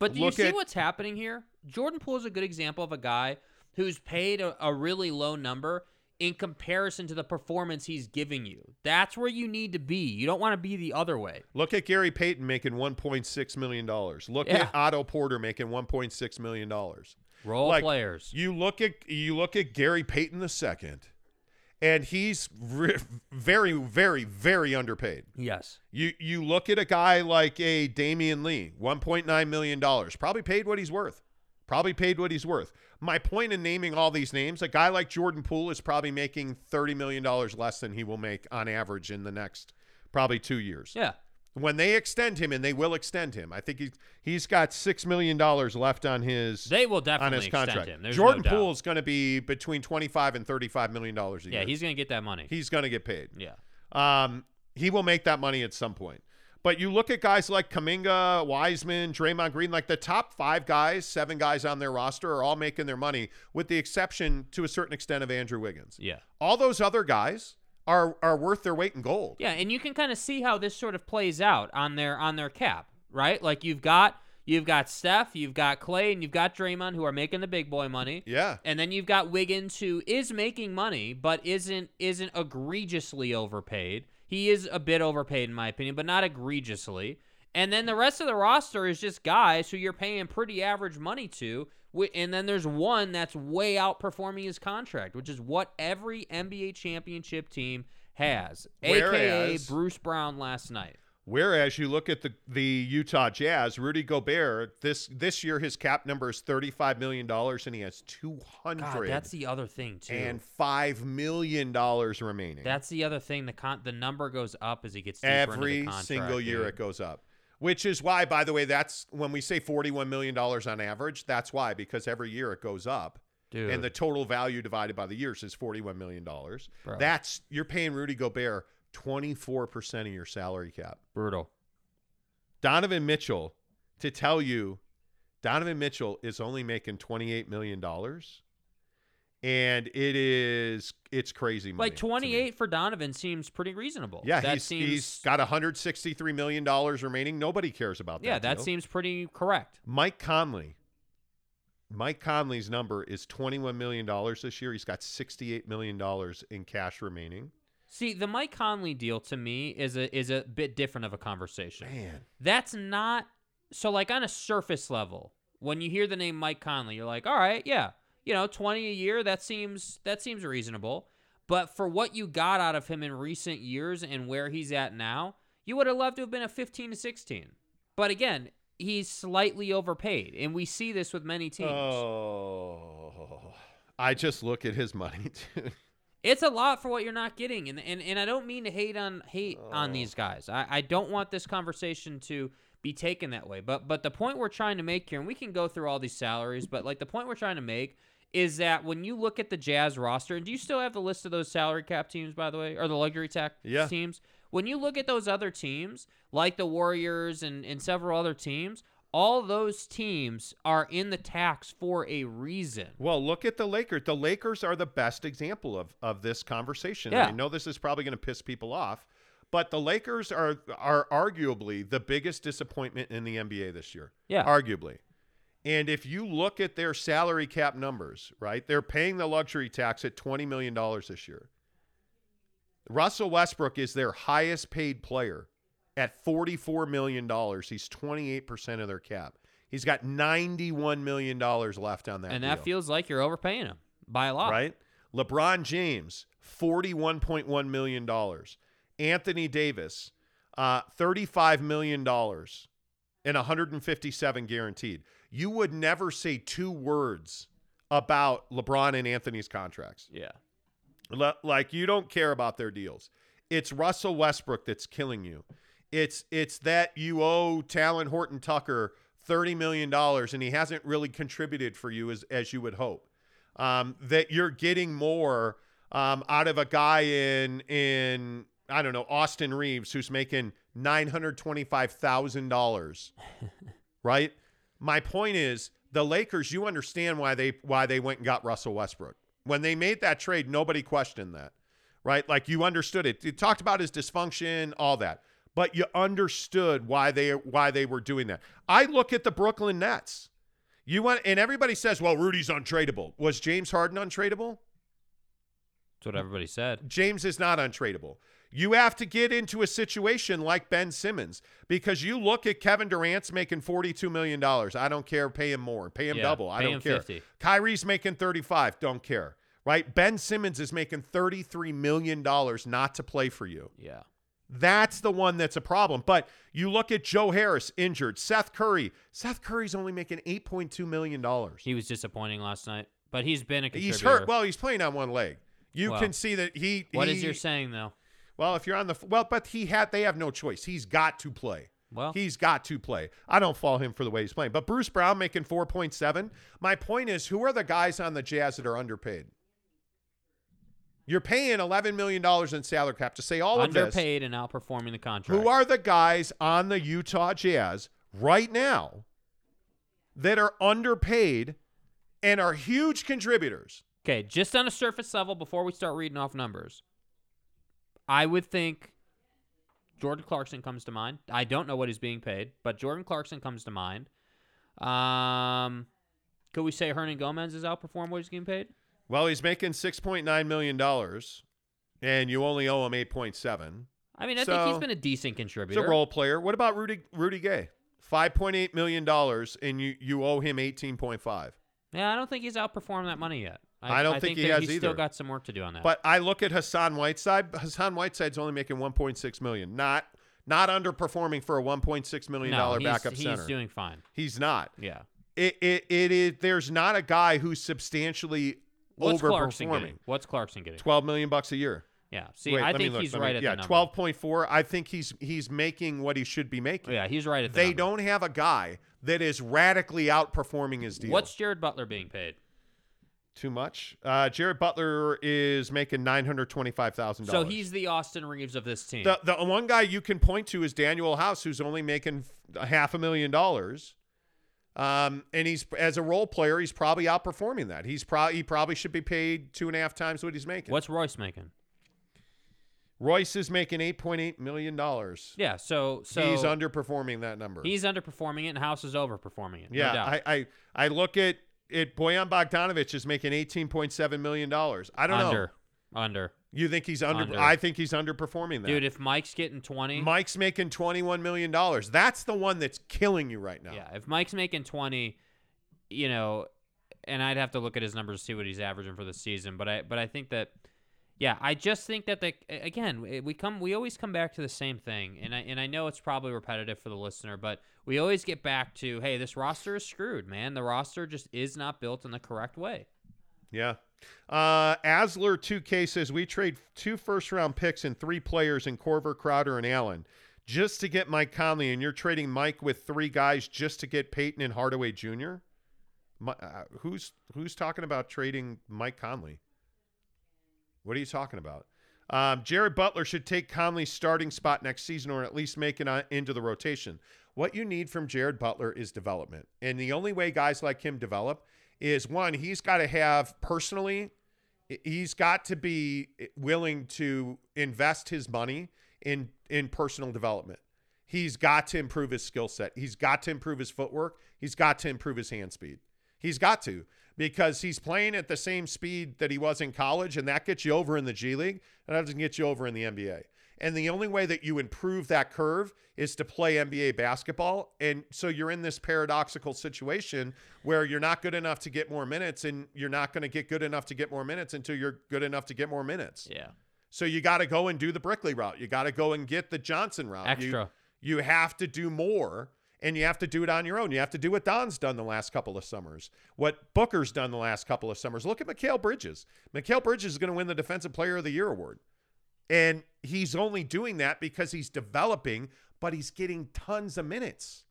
But do look you see at, what's happening here? Jordan Poole is a good example of a guy who's paid a, a really low number in comparison to the performance he's giving you. That's where you need to be. You don't want to be the other way. Look at Gary Payton making one point six million dollars. Look yeah. at Otto Porter making one point six million dollars. Role like, players. You look at you look at Gary Payton the second, and he's re- very, very, very underpaid. Yes. You you look at a guy like a Damian Lee, one point nine million dollars. Probably paid what he's worth. Probably paid what he's worth. My point in naming all these names, a guy like Jordan Poole is probably making thirty million dollars less than he will make on average in the next probably two years. Yeah. When they extend him, and they will extend him, I think he's, he's got six million dollars left on his contract. They will definitely on his extend contract. him. There's Jordan no Poole is going to be between twenty-five and thirty-five million dollars a year. Yeah, he's going to get that money. He's going to get paid. Yeah. Um, he will make that money at some point. But you look at guys like Kuminga, Wiseman, Draymond Green, like the top five guys, seven guys on their roster are all making their money, with the exception to a certain extent of Andrew Wiggins. Yeah. All those other guys are are worth their weight in gold. Yeah, and you can kind of see how this sort of plays out on their on their cap, right? Like you've got you've got Steph, you've got Klay, and you've got Draymond who are making the big boy money. Yeah. And then you've got Wiggins who is making money but isn't isn't egregiously overpaid. He is a bit overpaid, in my opinion, but not egregiously. And then the rest of the roster is just guys who you're paying pretty average money to, and then there's one that's way outperforming his contract, which is what every N B A championship team has, whereas, a k a. Bruce Brown last night. Whereas you look at the, the Utah Jazz, Rudy Gobert, this this year his cap number is thirty-five million dollars, and he has two hundred dollars. God, that's the other thing, too. And five million dollars remaining. That's the other thing. The con- the number goes up as he gets deeper Every into the contract. Every single year dude. It goes up, which is why, by the way, that's when we say forty-one million dollars on average, that's why, because every year it goes up. Dude. And the total value divided by the years is forty-one million dollars. Bro. That's you're paying Rudy Gobert twenty-four percent of your salary cap. Brutal. Donovan Mitchell, to tell you, Donovan Mitchell is only making twenty-eight million dollars. And it is, it's crazy money. Like twenty-eight for Donovan seems pretty reasonable. Yeah, that he's, seems, he's got one hundred sixty-three million dollars remaining. Nobody cares about that. Yeah, that deal. Seems pretty correct. Mike Conley. Mike Conley's number is twenty-one million dollars this year. He's got sixty-eight million dollars in cash remaining. See, the Mike Conley deal to me is a is a bit different of a conversation. Man. That's not so like on a surface level, when you hear the name Mike Conley, you're like, all right, yeah. You know, twenty a year, that seems that seems reasonable. But for what you got out of him in recent years and where he's at now, you would have loved to have been a fifteen to sixteen. But again, he's slightly overpaid, and we see this with many teams. Oh, I just look at his money too. It's a lot for what you're not getting, and and, and I don't mean to hate on hate oh. on these guys. I, I don't want this conversation to be taken that way. But but the point we're trying to make here, and we can go through all these salaries, but like the point we're trying to make is that when you look at the Jazz roster, and do you still have the list of those salary cap teams, by the way, or the luxury tax yeah. teams? When you look at those other teams, like the Warriors and, and several other teams, all those teams are in the tax for a reason. Well, look at the Lakers. The Lakers are the best example of, of this conversation. Yeah. I know this is probably going to piss people off, but the Lakers are are arguably the biggest disappointment in the N B A this year. Yeah. Arguably. And if you look at their salary cap numbers, right, they're paying the luxury tax at twenty million dollars this year. Russell Westbrook is their highest paid player. At forty-four million dollars, he's twenty-eight percent of their cap. He's got ninety-one million dollars left on that And that deal. Feels like you're overpaying him by a lot. Right? LeBron James, forty-one point one million dollars. Anthony Davis, uh, thirty-five million dollars and one hundred fifty-seven guaranteed. You would never say two words about LeBron and Anthony's contracts. Yeah. Le- like, you don't care about their deals. It's Russell Westbrook that's killing you. It's it's that you owe Talon Horton Tucker thirty million dollars and he hasn't really contributed for you as as you would hope. um, that you're getting more um, out of a guy in, in I don't know, Austin Reeves, who's making nine hundred twenty-five thousand dollars, right? My point is the Lakers, you understand why they why they went and got Russell Westbrook. When they made that trade, nobody questioned that, right? Like, you understood it. You talked about his dysfunction, all that. But you understood why they why they were doing that. I look at the Brooklyn Nets. You want, and everybody says, well, Rudy's untradeable. Was James Harden untradeable? That's what everybody said. James is not untradeable. You have to get into a situation like Ben Simmons, because you look at Kevin Durant's making forty-two million dollars. I don't care. Pay him more. Pay him yeah, double. I don't care. fifty. Kyrie's making thirty-five. Don't care. Right? Ben Simmons is making thirty-three million dollars not to play for you. Yeah. That's the one that's a problem. But you look at Joe Harris, injured. Seth Curry. Seth Curry's only making eight point two million dollars. He was disappointing last night, but he's been a contributor. He's hurt. Well, he's playing on one leg. You well, can see that he... What he, is you're saying, though? Well, if you're on the... Well, but he had. They have no choice. He's got to play. Well, he's got to play. I don't fault him for the way he's playing. But Bruce Brown making four point seven. My point is, who are the guys on the Jazz that are underpaid? You're paying eleven million dollars in salary cap to say all of this. Underpaid and outperforming the contract. Who are the guys on the Utah Jazz right now that are underpaid and are huge contributors? Okay, just on a surface level, before we start reading off numbers, I would think Jordan Clarkson comes to mind. I don't know what he's being paid, but Jordan Clarkson comes to mind. Um, could we say Hernan Gomez has outperformed what he's getting paid? Well, he's making six point nine million dollars, and you only owe him eight point seven. I mean, I so, think he's been a decent contributor. He's a role player. What about Rudy Rudy Gay? five point eight million dollars, and you, you owe him eighteen point five. Yeah, I don't think he's outperformed that money yet. I, I don't I think, think he that has he's either. He's still got some work to do on that. But I look at Hassan Whiteside. Hassan Whiteside's only making one point six million dollars. Not not underperforming for a one point six million dollars no, backup he's, center. He's doing fine. He's not. Yeah. It it it is. There's not a guy who's substantially... What's Clarkson getting? What's Clarkson getting? Twelve million bucks a year. Yeah. See, Wait, I think look, he's me, right at yeah, the number. Yeah, twelve point four. I think he's he's making what he should be making. Yeah, he's right at the They number. Don't have a guy that is radically outperforming his deal. What's Jared Butler being paid? Too much. Uh, Jared Butler is making nine hundred twenty-five thousand dollars. So he's the Austin Reeves of this team. The the one guy you can point to is Daniel House, who's only making half a million dollars. Um, and he's, as a role player, he's probably outperforming that. He's probably, he probably should be paid two and a half times what he's making. What's Royce making? Royce is making eight point eight million dollars. Yeah. So, so he's underperforming that number. He's underperforming it and House is overperforming it. Yeah. No doubt. I, I, I look at it. Bojan Bogdanović is making eighteen point seven million dollars. I don't Under. know. Under. You think he's under, under? I think he's underperforming that. Dude, if Mike's getting twenty, Mike's making twenty-one million dollars. That's the one that's killing you right now. Yeah, if Mike's making twenty, you know, and I'd have to look at his numbers to see what he's averaging for the season, but I but I think that yeah, I just think that the again, we come we always come back to the same thing. And I and I know it's probably repetitive for the listener, but we always get back to, hey, this roster is screwed, man. The roster just is not built in the correct way. Yeah. Uh, Asler two K says we trade two first round picks and three players in Corver, Crowder, and Allen just to get Mike Conley, and you're trading Mike with three guys just to get Peyton and Hardaway Junior My, uh, who's who's talking about trading Mike Conley? What are you talking about? Um, Jared Butler should take Conley's starting spot next season, or at least make it on, into the rotation. What you need from Jared Butler is development, and the only way guys like him develop is, one, he's got to have personally, he's got to be willing to invest his money in, in personal development. He's got to improve his skill set. He's got to improve his footwork. He's got to improve his hand speed. He's got to, because he's playing at the same speed that he was in college, and that gets you over in the G League, and that doesn't get you over in the N B A. And the only way that you improve that curve is to play N B A basketball. And so you're in this paradoxical situation where you're not good enough to get more minutes, and you're not going to get good enough to get more minutes until you're good enough to get more minutes. Yeah. So you got to go and do the Brickley route. You got to go and get the Johnson route. Extra. You, you have to do more, and you have to do it on your own. You have to do what Don's done the last couple of summers, what Booker's done the last couple of summers. Look at Mikal Bridges. Mikal Bridges is going to win the Defensive Player of the Year award. And he's only doing that because he's developing, but he's getting tons of minutes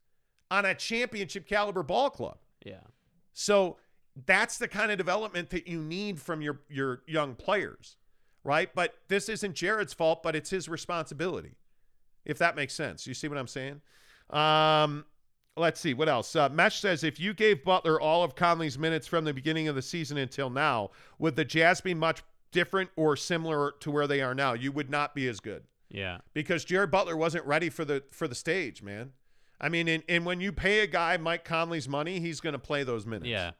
on a championship caliber ball club. Yeah. So that's the kind of development that you need from your, your young players, right? But this isn't Jared's fault, but it's his responsibility, if that makes sense. You see what I'm saying? Um, let's see. What else? Uh, Mesh says, if you gave Butler all of Conley's minutes from the beginning of the season until now, would the Jazz be much different or similar to where they are now? You would not be as good. Yeah. Because Jared Butler wasn't ready for the for the stage, man. I mean, and, and when you pay a guy Mike Conley's money, he's going to play those minutes. Yeah.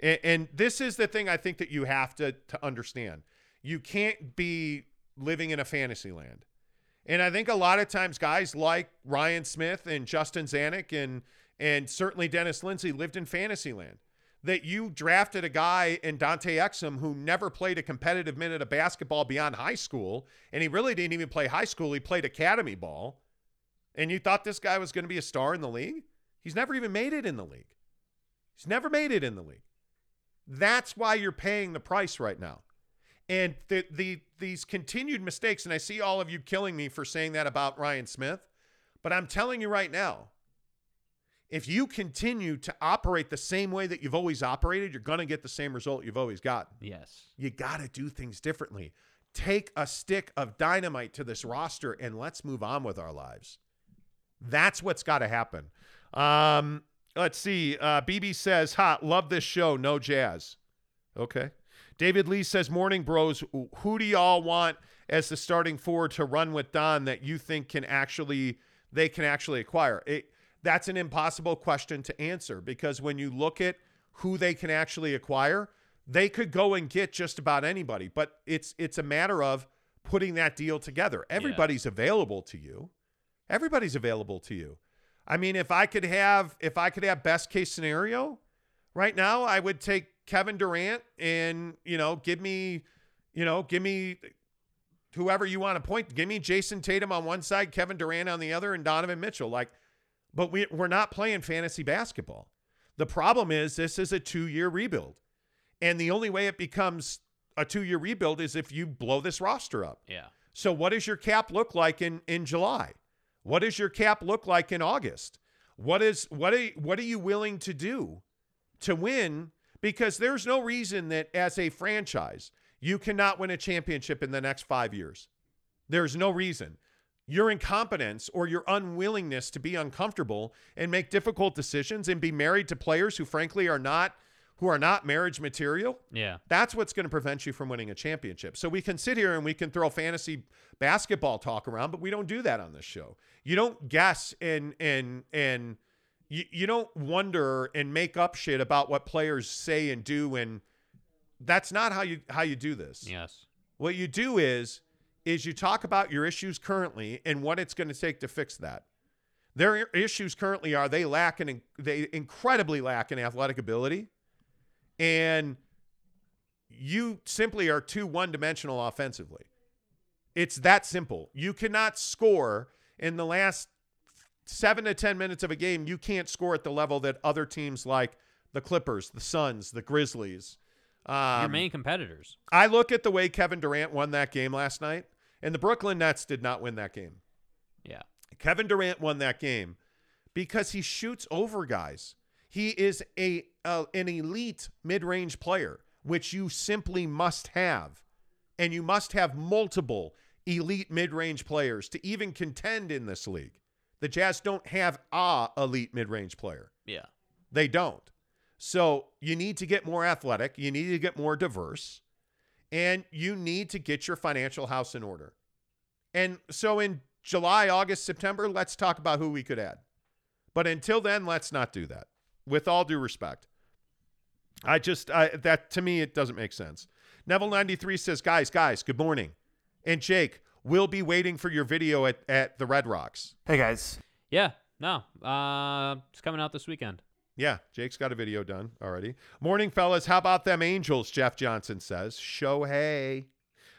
And, and this is the thing I think that you have to, to understand. You can't be living in a fantasy land. And I think a lot of times guys like Ryan Smith and Justin Zanuck and and certainly Dennis Lindsey lived in fantasy land. That you drafted a guy in Dante Exum who never played a competitive minute of basketball beyond high school, and he really didn't even play high school. He played academy ball. And you thought this guy was going to be a star in the league? He's never even made it in the league. He's never made it in the league. That's why you're paying the price right now. And the, the these continued mistakes, and I see all of you killing me for saying that about Ryan Smith, but I'm telling you right now, if you continue to operate the same way that you've always operated, you're going to get the same result you've always gotten. Yes. You got to do things differently. Take a stick of dynamite to this roster and let's move on with our lives. That's what's got to happen. Um, let's see. Uh, B B says, hot, love this show. No Jazz. Okay. David Lee says, morning bros, who do y'all want as the starting forward to run with Don that you think can actually, they can actually acquire? It, that's an impossible question to answer because when you look at who they can actually acquire, they could go and get just about anybody, but it's, it's a matter of putting that deal together. Everybody's yeah. available to you. Everybody's available to you. I mean, if I could have, if I could have best case scenario right now, I would take Kevin Durant and, you know, give me, you know, give me whoever you want to point. Give me Jason Tatum on one side, Kevin Durant on the other, and Donovan Mitchell. Like, but we, we're not playing fantasy basketball. The problem is this is a two-year rebuild. And the only way it becomes a two-year rebuild is if you blow this roster up. Yeah. So what does your cap look like in, in July? What does your cap look like in August? What is what are, what are you willing to do to win? Because there's no reason that as a franchise, you cannot win a championship in the next five years. There's no reason. Your incompetence or your unwillingness to be uncomfortable and make difficult decisions and be married to players who frankly are not, who are not marriage material. Yeah. That's what's going to prevent you from winning a championship. So we can sit here and we can throw fantasy basketball talk around, but we don't do that on this show. You don't guess and, and, and you, you don't wonder and make up shit about what players say and do. And that's not how you, how you do this. Yes. What you do is, is you talk about your issues currently and what it's going to take to fix that. Their issues currently are they lack an, they incredibly lack in athletic ability. And you simply are too one-dimensional offensively. It's that simple. You cannot score in the last seven to ten minutes of a game. You can't score at the level that other teams like the Clippers, the Suns, the Grizzlies. Um, Your main competitors. I look at the way Kevin Durant won that game last night, and the Brooklyn Nets did not win that game. Yeah. Kevin Durant won that game because he shoots over guys. He is a uh, an elite mid-range player, which you simply must have. And you must have multiple elite mid-range players to even contend in this league. The Jazz don't have a elite mid-range player. Yeah. They don't. So you need to get more athletic. You need to get more diverse. And you need to get your financial house in order. And so in July, August, September, let's talk about who we could add. But until then, let's not do that. With all due respect, I just, I, that to me, it doesn't make sense. Neville ninety-three says, guys, guys, good morning. And Jake, we'll be waiting for your video at, at the Red Rocks. Hey, guys. Yeah, no, uh, it's coming out this weekend. Yeah, Jake's got a video done already. Morning, fellas. How about them Angels, Jeff Johnson says. Show hey.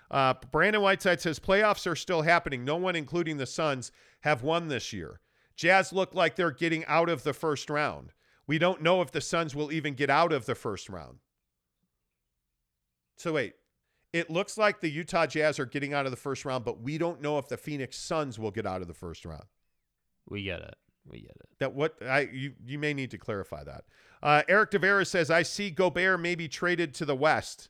Uh, Brandon Whiteside says, playoffs are still happening. No one, including the Suns, have won this year. Jazz look like they're getting out of the first round. We don't know if the Suns will even get out of the first round. So wait, it looks like the Utah Jazz are getting out of the first round, but we don't know if the Phoenix Suns will get out of the first round. We get it. we get it. That what I you you may need to clarify that. Uh, Eric Tavera says, I see Gobert may be traded to the West.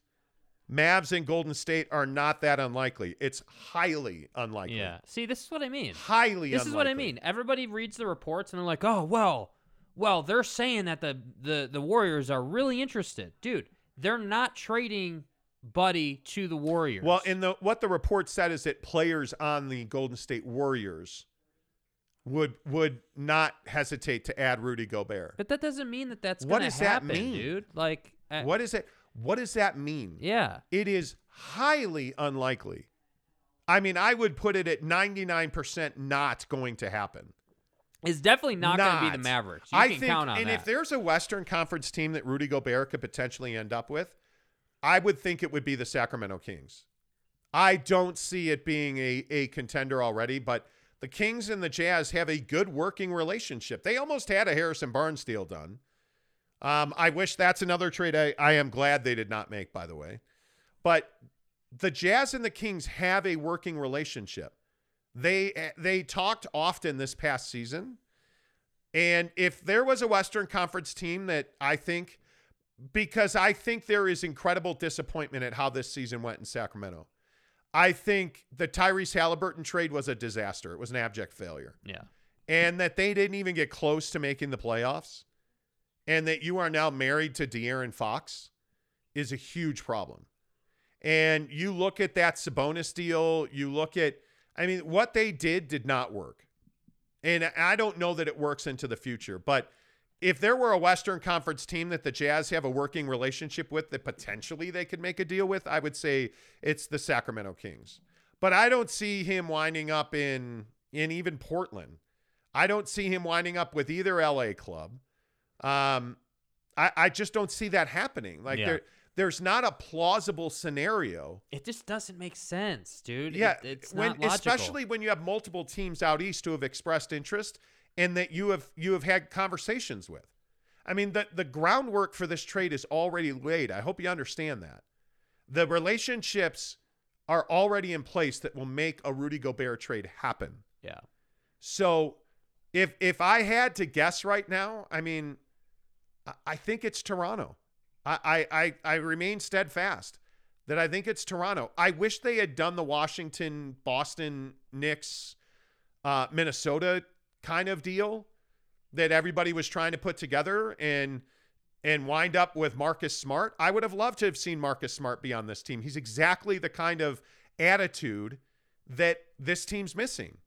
Mavs and Golden State are not that unlikely. It's highly unlikely. Yeah. See, this is what I mean. Highly this unlikely. This is what I mean. Everybody reads the reports and they're like, oh, well, well, they're saying that the, the, the Warriors are really interested. Dude, they're not trading Buddy to the Warriors. Well, in the what the report said is that players on the Golden State Warriors would would not hesitate to add Rudy Gobert. But that doesn't mean that that's going to happen, that mean? dude. Like, I, what is it? What does that mean? Yeah. It is highly unlikely. I mean, I would put it at ninety-nine percent not going to happen. It's definitely not, not. going to be the Mavericks. You I can think, count on and that. And if there's a Western Conference team that Rudy Gobert could potentially end up with, I would think it would be the Sacramento Kings. I don't see it being a, a contender already, but the Kings and the Jazz have a good working relationship. They almost had a Harrison Barnes deal done. Um, I wish that's another trade I, I am glad they did not make, by the way. But the Jazz and the Kings have a working relationship. They they talked often this past season. And if there was a Western Conference team that I think, because I think there is incredible disappointment at how this season went in Sacramento. I think the Tyrese Halliburton trade was a disaster. It was an abject failure. Yeah. And that they didn't even get close to making the playoffs. And that you are now married to De'Aaron Fox is a huge problem. And you look at that Sabonis deal, you look at, I mean, what they did did not work. And I don't know that it works into the future. But if there were a Western Conference team that the Jazz have a working relationship with that potentially they could make a deal with, I would say it's the Sacramento Kings. But I don't see him winding up in, in even Portland. I don't see him winding up with either L A club. Um, I, I just don't see that happening. Like yeah. there, there's not a plausible scenario. It just doesn't make sense, dude. Yeah. It, it's when, not logical. Especially when you have multiple teams out East who have expressed interest and that you have, you have had conversations with. I mean, the, the groundwork for this trade is already laid. I hope you understand that. The relationships are already in place that will make a Rudy Gobert trade happen. Yeah. So if, if I had to guess right now, I mean, I think it's Toronto. I, I, I remain steadfast that I think it's Toronto. I wish they had done the Washington, Boston, Knicks, uh, Minnesota kind of deal that everybody was trying to put together and and wind up with Marcus Smart. I would have loved to have seen Marcus Smart be on this team. He's exactly the kind of attitude that this team's missing.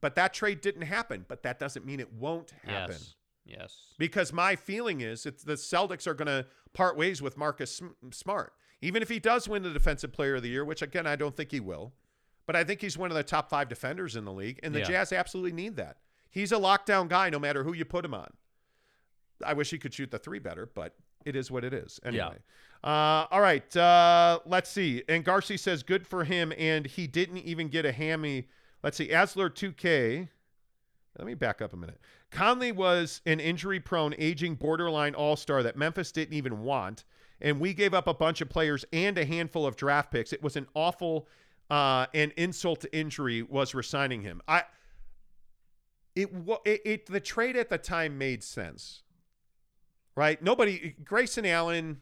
But that trade didn't happen. But that doesn't mean it won't happen. Yes. Yes. Because my feeling is it's the Celtics are going to part ways with Marcus Smart. Even if he does win the Defensive Player of the Year, which, again, I don't think he will. But I think he's one of the top five defenders in the league. And the yeah. Jazz absolutely need that. He's a lockdown guy no matter who you put him on. I wish he could shoot the three better, but it is what it is. Anyway. Yeah. Uh, all right. Uh, let's see. And Garci says, good for him. And he didn't even get a hammy. Let's see. Asler two K. Let me back up a minute. Conley was an injury-prone, aging, borderline all-star that Memphis didn't even want, and we gave up a bunch of players and a handful of draft picks. It was an awful uh, and insult to injury was resigning him. I it, it it the trade at the time made sense, right? Nobody Grayson Allen,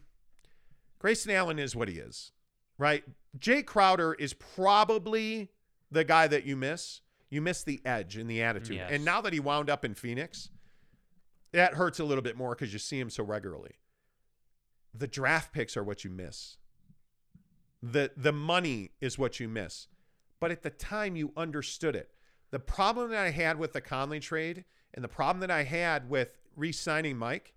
Grayson Allen is what he is, right? Jay Crowder is probably the guy that you miss. You miss the edge and the attitude. Yes. And now that he wound up in Phoenix, that hurts a little bit more because you see him so regularly. The draft picks are what you miss. The, the money is what you miss. But at the time, you understood it. The problem that I had with the Conley trade and the problem that I had with re-signing Mike,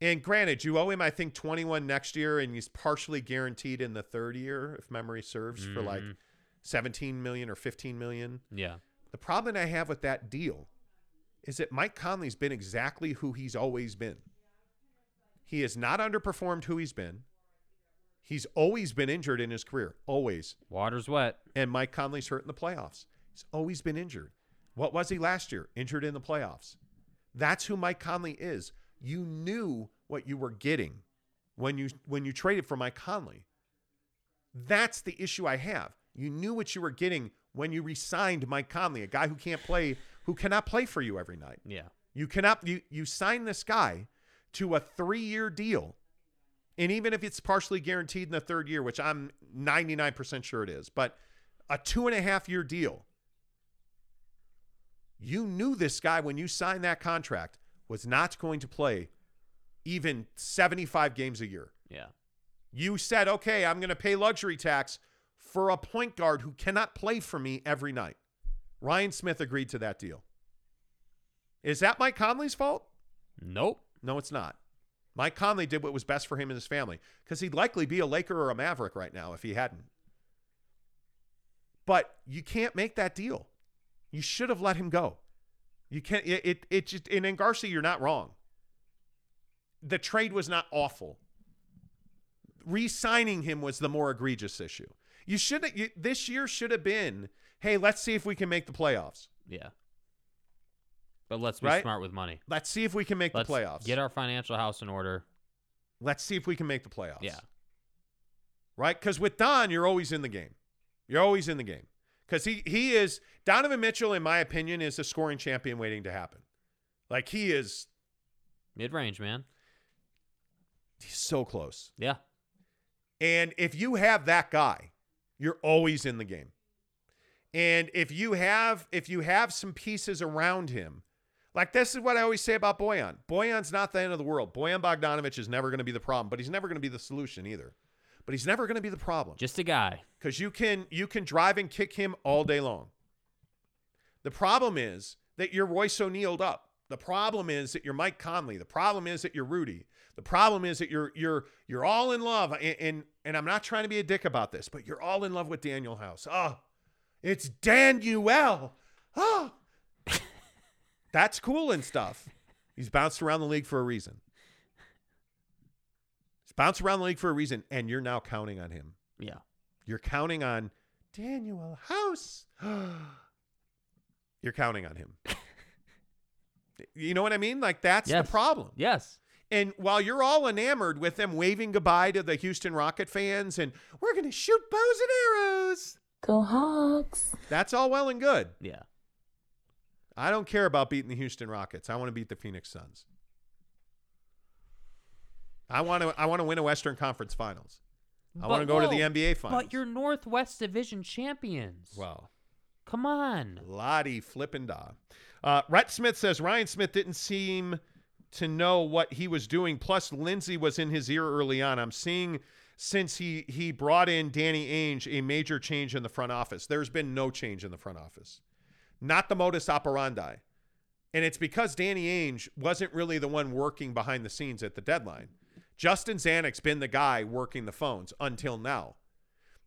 and granted, you owe him, I think, twenty-one next year, and he's partially guaranteed in the third year, if memory serves, mm. for like seventeen million or fifteen million. Yeah. The problem I have with that deal is that Mike Conley's been exactly who he's always been. He has not underperformed who he's been. He's always been injured in his career. Always. Water's wet. And Mike Conley's hurt in the playoffs. He's always been injured. What was he last year? Injured in the playoffs. That's who Mike Conley is. You knew what you were getting when you when you traded for Mike Conley. That's the issue I have. You knew what you were getting when you re-signed Mike Conley, a guy who can't play who cannot play for you every night. Yeah. You cannot, you, you sign this guy to a three-year deal. And even if it's partially guaranteed in the third year, which I'm ninety-nine percent sure it is, but a two and a half year deal. You knew this guy when you signed that contract was not going to play even seventy-five games a year. Yeah. You said, okay, I'm going to pay luxury tax for a point guard who cannot play for me every night. Ryan Smith agreed to that deal. Is that Mike Conley's fault? Nope. No, it's not. Mike Conley did what was best for him and his family, because he'd likely be a Laker or a Maverick right now if he hadn't. But you can't make that deal. You should have let him go. You can't. It it, it just, and in Garcia, you're not wrong. The trade was not awful. Re-signing him was the more egregious issue. You should have, you, this year should have been, hey, let's see if we can make the playoffs. Yeah. But let's be right? smart with money. Let's see if we can make let's the playoffs. Get our financial house in order. Let's see if we can make the playoffs. Yeah. Right? Because with Don, you're always in the game. You're always in the game. Because he he is, Donovan Mitchell, in my opinion, is a scoring champion waiting to happen. Like, he is. Mid-range, man. He's so close. Yeah. And if you have that guy, you're always in the game. And if you have if you have some pieces around him, like this is what I always say about Bojan. Bojan's not the end of the world. Bojan Bogdanović is never going to be the problem, but he's never going to be the solution either. But he's never going to be the problem. Just a guy. Because you can you can drive and kick him all day long. The problem is that you're Royce O'Neal'd up. The problem is that you're Mike Conley. The problem is that you're Rudy. The problem is that you're you're you're all in love. And, and, and I'm not trying to be a dick about this, but you're all in love with Daniel House. Oh, it's Daniel. Oh, that's cool and stuff. He's bounced around the league for a reason. He's bounced around the league for a reason, and you're now counting on him. Yeah. You're counting on Daniel House. You're counting on him. You know what I mean? Like, that's yes. the problem. Yes. And while you're all enamored with them waving goodbye to the Houston Rocket fans and we're going to shoot bows and arrows. Go Hawks. That's all well and good. Yeah. I don't care about beating the Houston Rockets. I want to beat the Phoenix Suns. I want to I want to win a Western Conference Finals. I but, want to go whoa, to the N B A Finals. But you're Northwest Division champions. Well. Come on. Lottie flippin' da. Uh, Rhett Smith says, Ryan Smith didn't seem to know what he was doing. Plus, Lindsey was in his ear early on. I'm seeing since he he brought in Danny Ainge, a major change in the front office. There's been no change in the front office. Not the modus operandi. And it's because Danny Ainge wasn't really the one working behind the scenes at the deadline. Justin Zanuck's been the guy working the phones until now.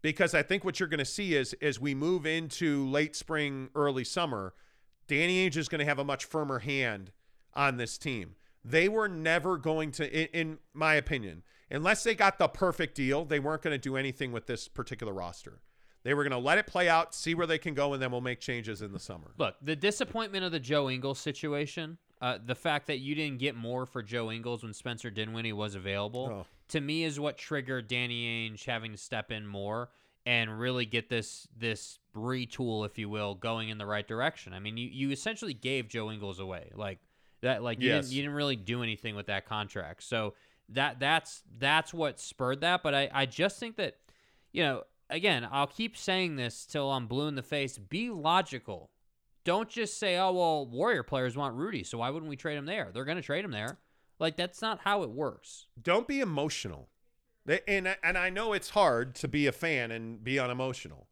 Because I think what you're going to see is as we move into late spring, early summer, Danny Ainge is going to have a much firmer hand on this team. They were never going to, in, in my opinion, unless they got the perfect deal, they weren't going to do anything with this particular roster. They were going to let it play out, see where they can go, and then we'll make changes in the summer. Look, the disappointment of the Joe Ingles situation, uh, the fact that you didn't get more for Joe Ingles when Spencer Dinwiddie was available, oh. to me is what triggered Danny Ainge having to step in more and really get this this retool, if you will, going in the right direction. I mean, you, you essentially gave Joe Ingles away. Like, That like you, yes. didn't, you didn't really do anything with that contract, so that that's that's what spurred that. But I, I just think that, you know, again, I'll keep saying this till I'm blue in the face. Be logical. Don't just say, oh well, Warrior players want Rudy, so why wouldn't we trade him there? They're gonna trade him there. Like, that's not how it works. Don't be emotional. And and I know it's hard to be a fan and be unemotional,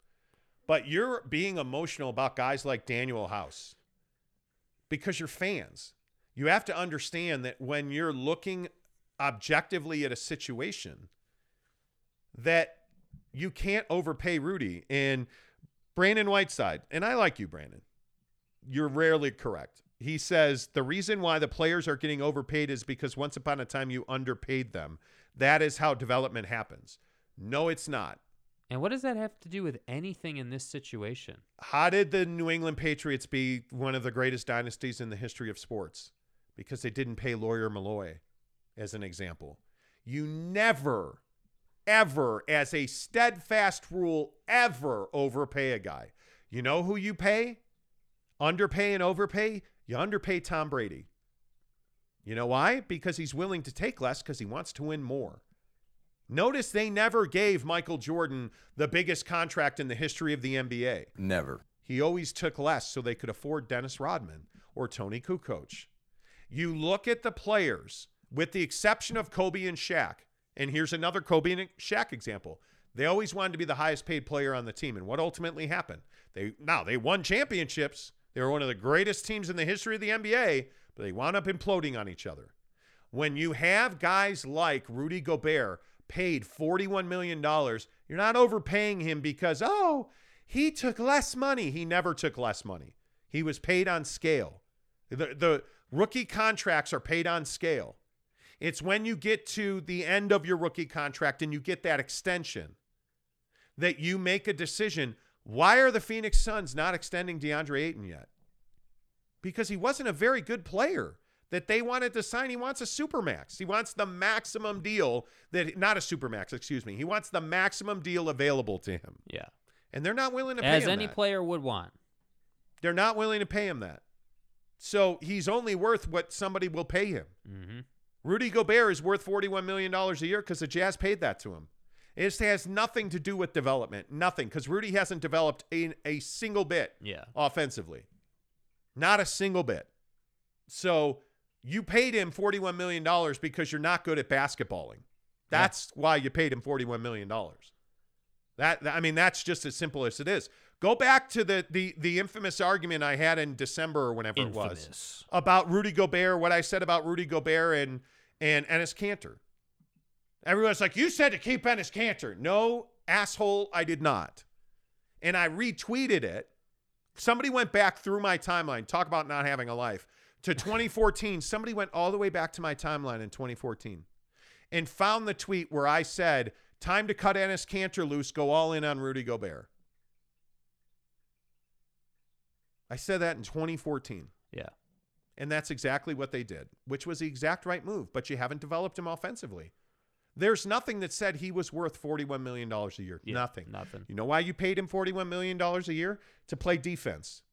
but you're being emotional about guys like Daniel House because you're fans. You have to understand that when you're looking objectively at a situation, that you can't overpay Rudy. And Brandon Whiteside, and I like you, Brandon, you're rarely correct. He says, the reason why the players are getting overpaid is because once upon a time you underpaid them. That is how development happens. No, it's not. And what does that have to do with anything in this situation? How did the New England Patriots be one of the greatest dynasties in the history of sports? Because they didn't pay Lawyer Malloy, as an example. You never, ever, as a steadfast rule, ever overpay a guy. You know who you pay? Underpay and overpay, you underpay Tom Brady. You know why? Because he's willing to take less because he wants to win more. Notice they never gave Michael Jordan the biggest contract in the history of the N B A. Never. He always took less so they could afford Dennis Rodman or Tony Kukoc. You look at the players, with the exception of Kobe and Shaq, and here's another Kobe and Shaq example. They always wanted to be the highest paid player on the team, and what ultimately happened? They now they won championships. They were one of the greatest teams in the history of the N B A, but they wound up imploding on each other. When you have guys like Rudy Gobert paid forty-one million dollars, you're not overpaying him because, oh, he took less money. He never took less money. He was paid on scale. The, the rookie contracts are paid on scale. It's when you get to the end of your rookie contract and you get that extension that you make a decision. Why are the Phoenix Suns not extending DeAndre Ayton yet? Because he wasn't a very good player that they wanted to sign. He wants a supermax. He wants the maximum deal that, not a supermax, excuse me. He wants the maximum deal available to him. Yeah. And they're not willing to pay him that. As any player would want. They're not willing to pay him that. So he's only worth what somebody will pay him. Mm-hmm. Rudy Gobert is worth forty-one million dollars a year because the Jazz paid that to him. It has nothing to do with development. Nothing. Because Rudy hasn't developed a, a single bit yeah. offensively. Not a single bit. So you paid him forty-one million dollars because you're not good at basketballing. That's yeah. why you paid him forty-one million dollars. That I mean, that's just as simple as it is. Go back to the the the infamous argument I had in December or whenever infamous. It was about Rudy Gobert, what I said about Rudy Gobert and, and Enes Kanter. Everyone's like, you said to keep Enes Kanter. No, asshole, I did not. And I retweeted it. Somebody went back through my timeline. Talk about not having a life. To twenty fourteen, somebody went all the way back to my timeline in twenty fourteen and found the tweet where I said, time to cut Enes Kanter loose, go all in on Rudy Gobert. I said that in twenty fourteen. Yeah. And that's exactly what they did, which was the exact right move, but you haven't developed him offensively. There's nothing that said he was worth forty-one million dollars a year. Yeah, nothing. Nothing. You know why you paid him forty-one million dollars a year? To play defense.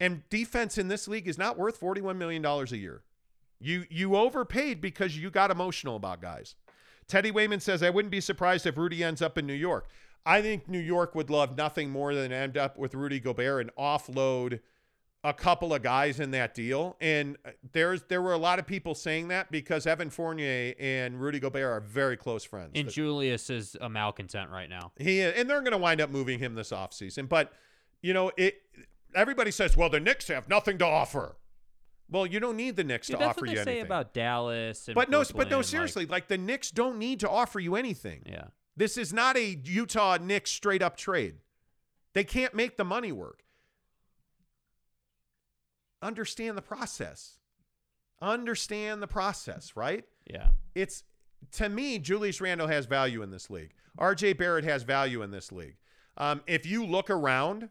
And defense in this league is not worth forty-one million dollars a year. You, you overpaid because you got emotional about guys. Teddy Wayman says, I wouldn't be surprised if Rudy ends up in New York. I think New York would love nothing more than end up with Rudy Gobert and offload a couple of guys in that deal. And there's there were a lot of people saying that because Evan Fournier and Rudy Gobert are very close friends. And Julius is a malcontent right now. He and they're going to wind up moving him this offseason. But, you know, it. Everybody says, well, the Knicks have nothing to offer. Well, you don't need the Knicks yeah, to offer you anything. That's what they say about Dallas. And but no, Brooklyn, but no, seriously, like, like the Knicks don't need to offer you anything. Yeah. This is not a Utah Knicks straight up trade. They can't make the money work. Understand the process. Understand the process, right? Yeah. It's, to me, Julius Randle has value in this league. R J Barrett has value in this league. Um, if you look around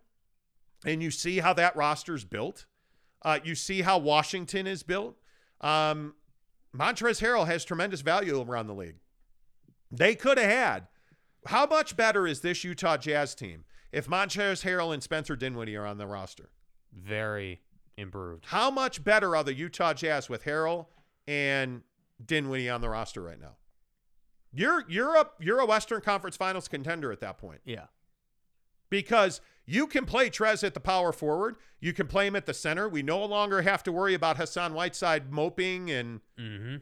and you see how that roster's built, uh, you see how Washington is built, um, Montrezl Harrell has tremendous value around the league. They could have had. How much better is this Utah Jazz team if Montrezl Harrell and Spencer Dinwiddie are on the roster? Very improved. How much better are the Utah Jazz with Harrell and Dinwiddie on the roster right now? You're you're a you're a Western Conference Finals contender at that point. Yeah. Because you can play Trez at the power forward. You can play him at the center. We no longer have to worry about Hassan Whiteside moping and mm-hmm.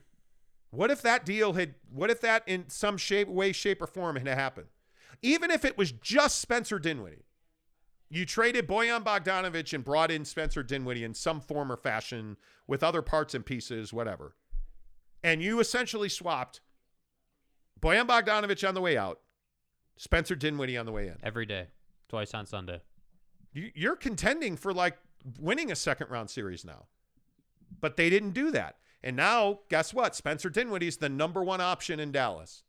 What if that deal had, what if that in some shape, way, shape, or form had happened? Even if it was just Spencer Dinwiddie, you traded Bojan Bogdanović and brought in Spencer Dinwiddie in some form or fashion with other parts and pieces, whatever. And you essentially swapped Bojan Bogdanović on the way out, Spencer Dinwiddie on the way in. Every day, twice on Sunday. You're contending for like winning a second round series now, but they didn't do that. And now, guess what? Spencer Dinwiddie is the number one option in Dallas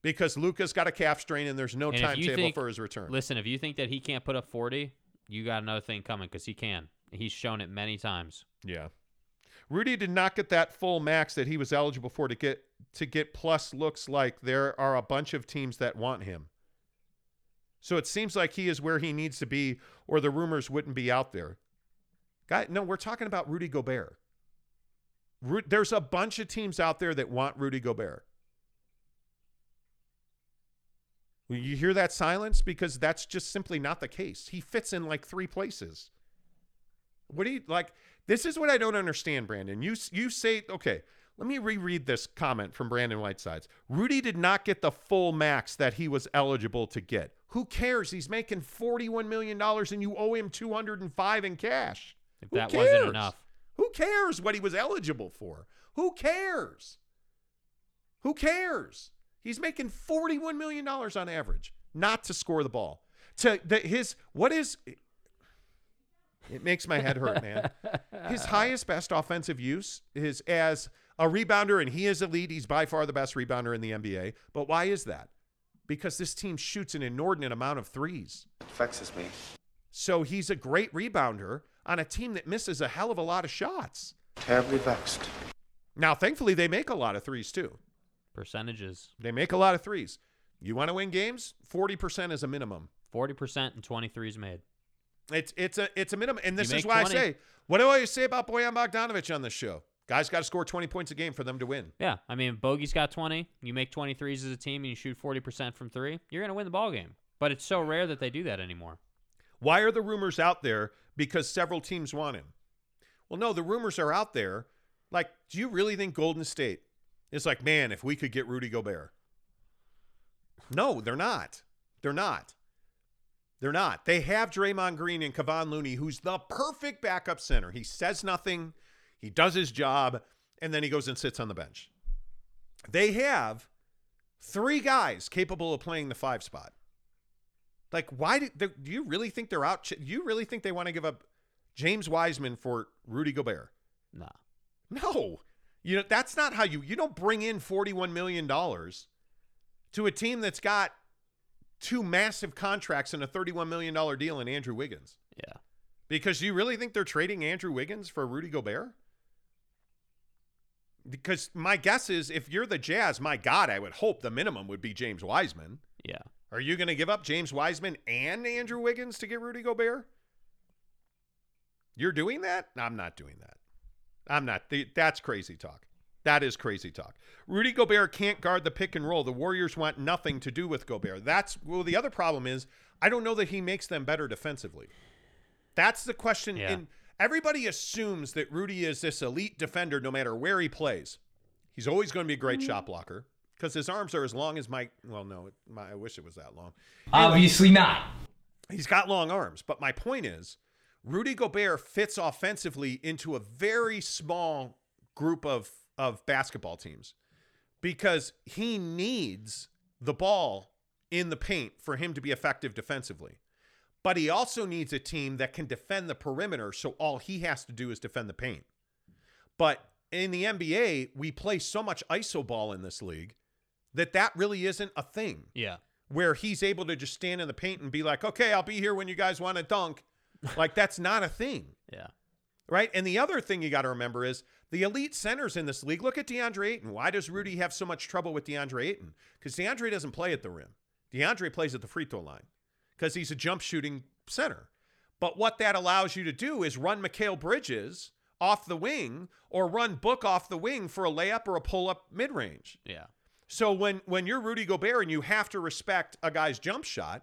because Luka's got a calf strain and there's no timetable for his return. Listen, if you think that he can't put up forty, you got another thing coming because he can. He's shown it many times. Yeah. Rudy did not get that full max that he was eligible for to get to get plus looks like there are a bunch of teams that want him. So it seems like he is where he needs to be or the rumors wouldn't be out there. Guy, no, we're talking about Rudy Gobert. Ru- There's a bunch of teams out there that want Rudy Gobert. You hear that silence? Because that's just simply not the case. He fits in like three places. What do you, like, this is what I don't understand, Brandon. You you say, okay, let me reread this comment from Brandon Whitesides. Rudy did not get the full max that he was eligible to get. Who cares? He's making forty-one million dollars and you owe him two hundred five in cash. If that wasn't enough. Who cares what he was eligible for? Who cares? Who cares? He's making forty-one million dollars on average, not to score the ball. To the, his, what is, it makes my head hurt, man. His highest best offensive use is as a rebounder, and he is elite. He's by far the best rebounder in the N B A. But why is that? Because this team shoots an inordinate amount of threes. It vexes me. So he's a great rebounder on a team that misses a hell of a lot of shots. Terribly vexed. Now, thankfully, they make a lot of threes, too. Percentages. They make a lot of threes. You want to win games? forty percent is a minimum. forty percent and twenty-threes made. It's it's a it's a minimum. And this is why twenty. I say, what do I say about Bojan Bogdanović on this show? Guys got to score twenty points a game for them to win. Yeah. I mean, Bogey's got twenty. You make twenty-threes as a team and you shoot forty percent from three. You're going to win the ball game. But it's so rare that they do that anymore. Why are the rumors out there? Because several teams want him. Well, no, the rumors are out there. Like, do you really think Golden State? It's like, man, if we could get Rudy Gobert. No, they're not. They're not. They're not. They have Draymond Green and Kevon Looney, who's the perfect backup center. He says nothing. He does his job. And then he goes and sits on the bench. They have three guys capable of playing the five spot. Like, why do, they, do you really think they're out? You really think they want to give up James Wiseman for Rudy Gobert? No. No. You know, that's not how you, you don't bring in forty-one million dollars to a team that's got two massive contracts and a thirty-one million dollars deal in Andrew Wiggins. Yeah. Because you really think they're trading Andrew Wiggins for Rudy Gobert? Because my guess is if you're the Jazz, my God, I would hope the minimum would be James Wiseman. Yeah. Are you going to give up James Wiseman and Andrew Wiggins to get Rudy Gobert? You're doing that? I'm not doing that. I'm not. That's crazy talk. That is crazy talk. Rudy Gobert can't guard the pick and roll. The Warriors want nothing to do with Gobert. That's, well, the other problem is I don't know that he makes them better defensively. That's the question. Yeah. In, everybody assumes that Rudy is this elite defender no matter where he plays. He's always going to be a great mm-hmm. shot blocker because his arms are as long as my, well, no, my, I wish it was that long. Obviously anyway, not. He's got long arms. But my point is, Rudy Gobert fits offensively into a very small group of, of basketball teams because he needs the ball in the paint for him to be effective defensively. But he also needs a team that can defend the perimeter, so all he has to do is defend the paint. But in the N B A, we play so much iso ball in this league that that really isn't a thing. Yeah. Where he's able to just stand in the paint and be like, okay, I'll be here when you guys want to dunk. Like, that's not a thing. Yeah. Right? And the other thing you got to remember is the elite centers in this league. Look at DeAndre Ayton. Why does Rudy have so much trouble with DeAndre Ayton? Because DeAndre doesn't play at the rim. DeAndre plays at the free throw line because he's a jump shooting center. But what that allows you to do is run Mikal Bridges off the wing or run Book off the wing for a layup or a pull-up mid-range. Yeah. So when, when you're Rudy Gobert and you have to respect a guy's jump shot,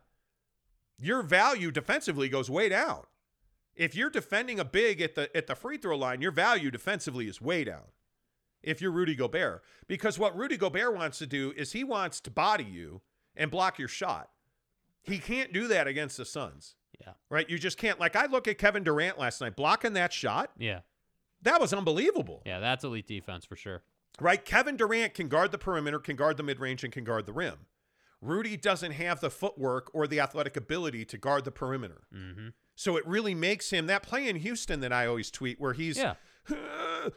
your value defensively goes way down. If you're defending a big at the at the free throw line, your value defensively is way down if you're Rudy Gobert. Because what Rudy Gobert wants to do is he wants to body you and block your shot. He can't do that against the Suns. Yeah. Right? You just can't. Like, I look at Kevin Durant last night blocking that shot. Yeah. That was unbelievable. Yeah, that's elite defense for sure. Right? Kevin Durant can guard the perimeter, can guard the mid-range, and can guard the rim. Rudy doesn't have the footwork or the athletic ability to guard the perimeter. Mm-hmm. So it really makes him that play in Houston that I always tweet where he's yeah.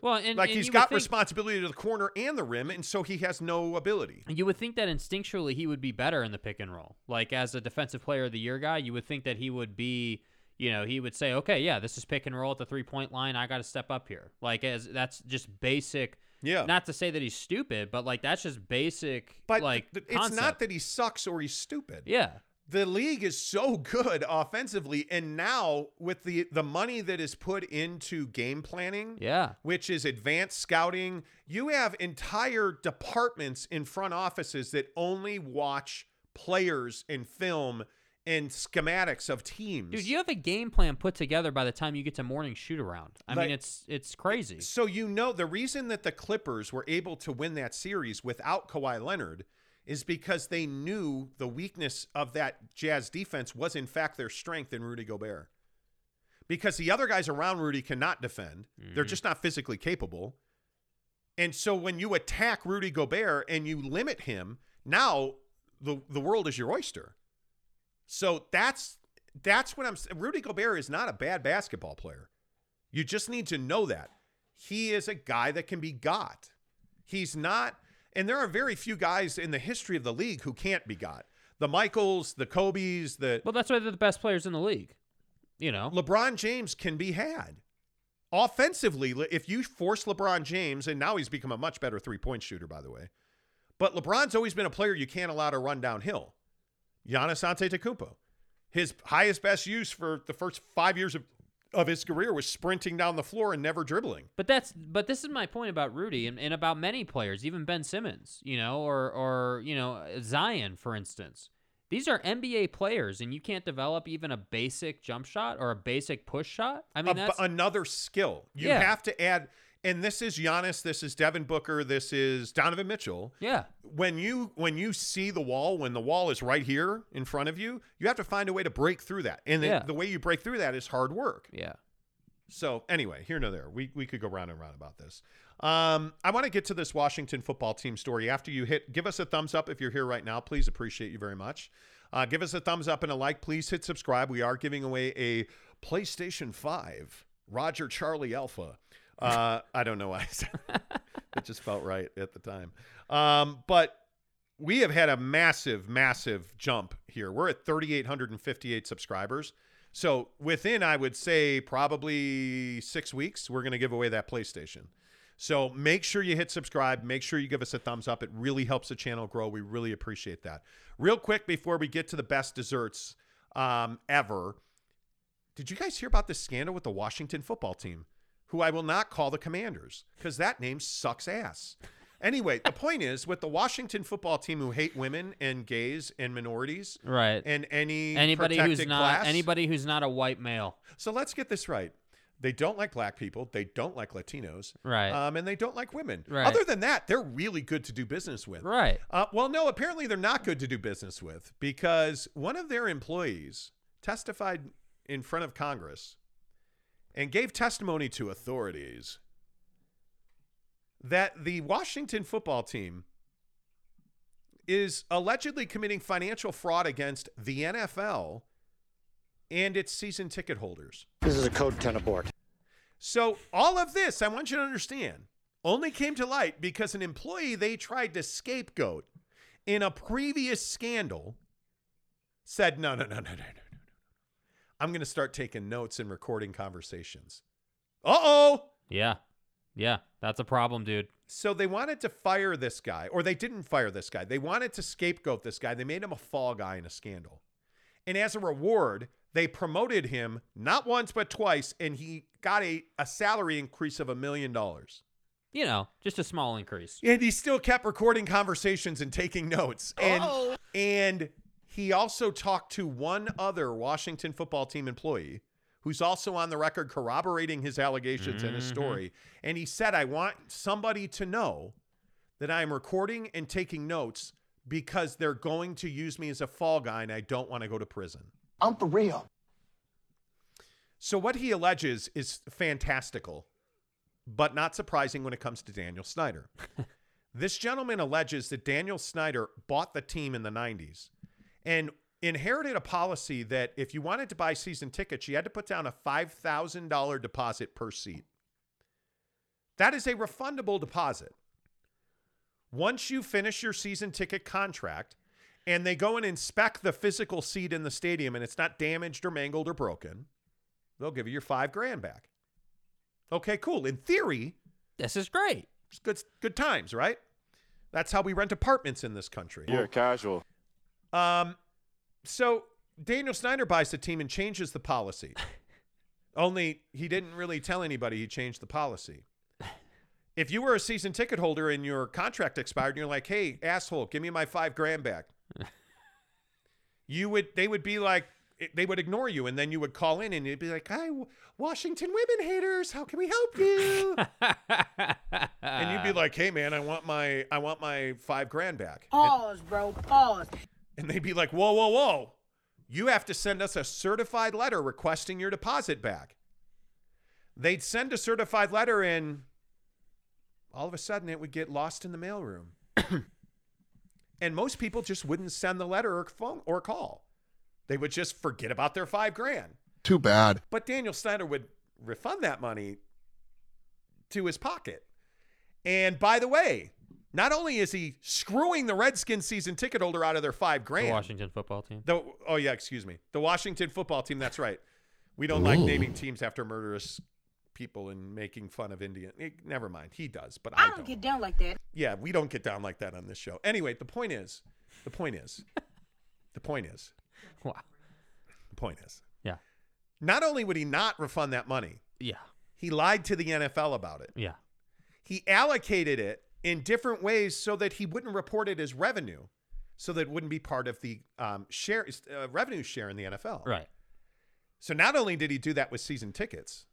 well, and, like and he's got think, responsibility to the corner and the rim. And so he has no ability. You would think that instinctually he would be better in the pick and roll. Like as a defensive player of the year guy, you would think that he would be, you know, he would say, okay, yeah, this is pick and roll at the three point line. I got to step up here. Like as that's just basic. Yeah. Not to say that he's stupid, but like that's just basic. But like, th- th- it's not that he sucks or he's stupid. Yeah. The league is so good offensively, and now with the the money that is put into game planning, yeah, which is advanced scouting, you have entire departments in front offices that only watch players and film and schematics of teams. Dude, you have a game plan put together by the time you get to morning shoot around. I like, mean, it's it's crazy. So you know the reason that the Clippers were able to win that series without Kawhi Leonard is because they knew the weakness of that Jazz defense was, in fact, their strength in Rudy Gobert. Because the other guys around Rudy cannot defend. Mm-hmm. They're just not physically capable. And so when you attack Rudy Gobert and you limit him, now the the world is your oyster. So that's that's what I'm saying. Rudy Gobert is not a bad basketball player. You just need to know that. He is a guy that can be got. He's not... And there are very few guys in the history of the league who can't be got. The Michaels, the Kobes, the... Well, that's why they're the best players in the league, you know. LeBron James can be had. Offensively, if you force LeBron James, and now he's become a much better three-point shooter, by the way. But LeBron's always been a player you can't allow to run downhill. Giannis Antetokounmpo. His highest best use for the first five years of... of his career was sprinting down the floor and never dribbling. But that's but this is my point about Rudy and, and about many players, even Ben Simmons, you know, or or you know, Zion, for instance. These are N B A players, and you can't develop even a basic jump shot or a basic push shot. I mean, a, that's another skill. You yeah. have to add, and this is Giannis, this is Devin Booker, this is Donovan Mitchell. Yeah. When you when you see the wall, when the wall is right here in front of you, you have to find a way to break through that. And yeah. the, the way you break through that is hard work. Yeah. So anyway, here nor there. We we could go round and round about this. Um, I want to get to this Washington football team story. After you hit, give us a thumbs up if you're here right now. Please, appreciate you very much. Uh, give us a thumbs up and a like. Please hit subscribe. We are giving away a PlayStation five Roger Charlie Alpha. Uh, I don't know why I said that. It just felt right at the time. Um, but we have had a massive, massive jump here. We're at three thousand eight hundred fifty-eight subscribers. So within, I would say, probably six weeks, we're going to give away that PlayStation. So make sure you hit subscribe. Make sure you give us a thumbs up. It really helps the channel grow. We really appreciate that. Real quick, before we get to the best desserts um, ever, did you guys hear about this scandal with the Washington football team, who I will not call the Commanders because that name sucks ass? Anyway, the point is, with the Washington football team, who hate women and gays and minorities, right, and any anybody protected who's not class, anybody who's not a white male. So let's get this right: they don't like black people, they don't like Latinos, right, um, and they don't like women. Right. Other than that, they're really good to do business with, right? Uh, well, no, apparently they're not good to do business with, because one of their employees testified in front of Congress and gave testimony to authorities that the Washington football team is allegedly committing financial fraud against the N F L and its season ticket holders. This is a code ten abort. So all of this, I want you to understand, only came to light because an employee they tried to scapegoat in a previous scandal said, no, no, no, no, no, no, no, no. I'm going to start taking notes and recording conversations. Uh-oh. Yeah. Yeah, that's a problem, dude. So they wanted to fire this guy, or they didn't fire this guy. They wanted to scapegoat this guy. They made him a fall guy in a scandal. And as a reward, they promoted him not once but twice, and he got a, a salary increase of a million dollars. You know, just a small increase. And he still kept recording conversations and taking notes. And, oh. and he also talked to one other Washington football team employee, who's also on the record corroborating his allegations mm-hmm. and his story. And he said, I want somebody to know that I'm recording and taking notes because they're going to use me as a fall guy and I don't want to go to prison. I'm for real. So what he alleges is fantastical, but not surprising when it comes to Daniel Snyder. This gentleman alleges that Daniel Snyder bought the team in the nineties and inherited a policy that if you wanted to buy season tickets, you had to put down a five thousand dollars deposit per seat. That is a refundable deposit. Once you finish your season ticket contract and they go and inspect the physical seat in the stadium and it's not damaged or mangled or broken, they'll give you your five grand back. Okay, cool. In theory, this is great. It's good, good times, right? That's how we rent apartments in this country. You're a casual. Um, So Daniel Snyder buys the team and changes the policy. Only he didn't really tell anybody he changed the policy. If you were a season ticket holder and your contract expired and you're like, hey, asshole, give me my five grand back. You would, they would be like, they would ignore you. And then you would call in and you'd be like, hi, Washington women haters, how can we help you? And you'd be like, hey man, I want my, I want my five grand back. Pause, and, bro, pause. And they'd be like, whoa, whoa, whoa. You have to send us a certified letter requesting your deposit back. They'd send a certified letter and all of a sudden it would get lost in the mailroom. And most people just wouldn't send the letter or phone or call. They would just forget about their five grand. Too bad. But Daniel Snyder would refund that money to his pocket. And by the way, not only is he screwing the Redskins season ticket holder out of their five grand. The Washington football team. The, oh, yeah, excuse me. The Washington football team, that's right. We don't Ooh. like naming teams after murderous people and making fun of Indian. It, never mind. He does, but I, I don't. I don't get down like that. Yeah, we don't get down like that on this show. Anyway, the point is, the point is, the point is. Wow. The point is. Yeah. Not only would he not refund that money. Yeah. He lied to the N F L about it. Yeah. He allocated it in different ways so that he wouldn't report it as revenue, so that it wouldn't be part of the um, share uh, revenue share in the N F L. Right. So not only did he do that with season tickets,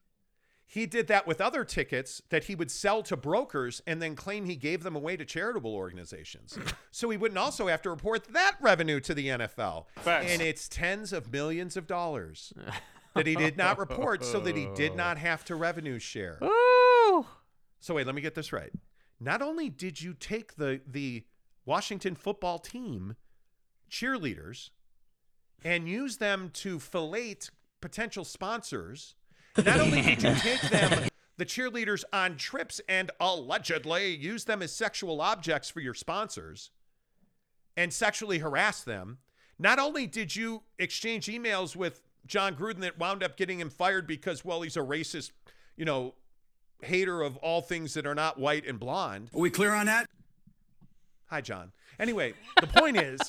he did that with other tickets that he would sell to brokers and then claim he gave them away to charitable organizations. So he wouldn't also have to report that revenue to the N F L. Facts. And it's tens of millions of dollars that he did not report so that he did not have to revenue share. Ooh. So wait, let me get this right. Not only did you take the the Washington football team cheerleaders and use them to fillet potential sponsors, not only did you take them, the cheerleaders, on trips and allegedly use them as sexual objects for your sponsors and sexually harass them, not only did you exchange emails with John Gruden that wound up getting him fired because, well, he's a racist, you know, hater of all things that are not white and blonde. Are we clear on that? Hi, John. Anyway, the point is,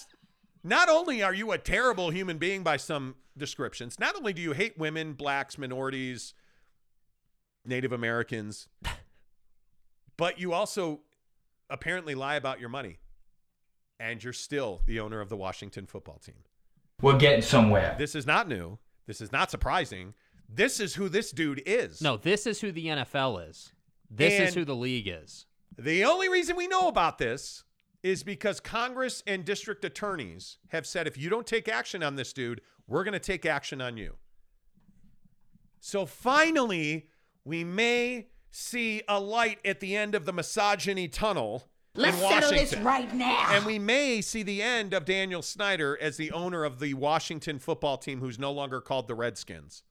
not only are you a terrible human being by some descriptions, not only do you hate women, blacks, minorities, Native Americans, but you also apparently lie about your money. And you're still the owner of the Washington football team. We're getting somewhere. This is not new. This is not surprising. This is who this dude is. No, this is who the N F L is. This and is who the league is. The only reason we know about this is because Congress and district attorneys have said, if you don't take action on this dude, we're going to take action on you. So finally, we may see a light at the end of the misogyny tunnel Let's in Washington. Let's settle this right now. And we may see the end of Daniel Snyder as the owner of the Washington football team, who's no longer called the Redskins.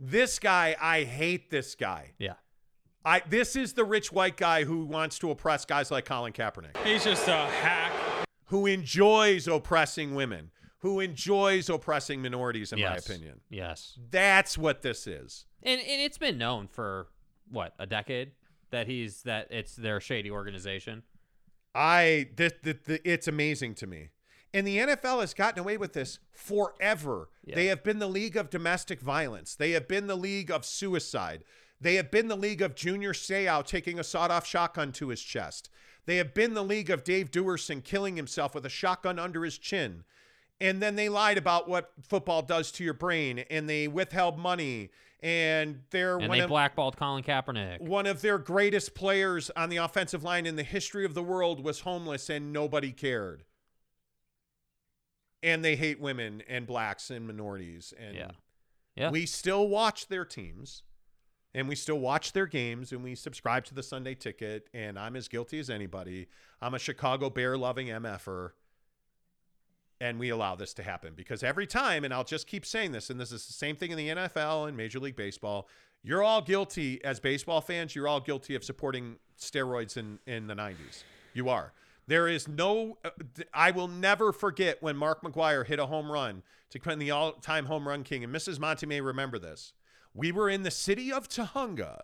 This guy, I hate this guy. Yeah. I this is the rich white guy who wants to oppress guys like Colin Kaepernick. He's just a hack. Who enjoys oppressing women, who enjoys oppressing minorities, in yes. my opinion. Yes. That's what this is. And and it's been known for what, a decade that he's that it's their shady organization. I this the, the, it's amazing to me. And the N F L has gotten away with this forever. Yeah. They have been the league of domestic violence. They have been the league of suicide. They have been the league of Junior Seau taking a sawed-off shotgun to his chest. They have been the league of Dave Duerson killing himself with a shotgun under his chin. And then they lied about what football does to your brain, and they withheld money. And they're and one they of, blackballed Colin Kaepernick. One of their greatest players on the offensive line in the history of the world was homeless, and nobody cared. And they hate women and blacks and minorities. And yeah. Yeah. we still watch their teams and we still watch their games and we subscribe to the Sunday ticket. And I'm as guilty as anybody. I'm a Chicago Bear loving M F-er. And we allow this to happen because every time, and I'll just keep saying this, and this is the same thing in the N F L and Major League Baseball. You're all guilty as baseball fans. You're all guilty of supporting steroids in, in the nineties. You are. There is no, I will never forget when Mark McGwire hit a home run to become the all-time home run king. And Missus Monty may remember this. We were in the city of Tahunga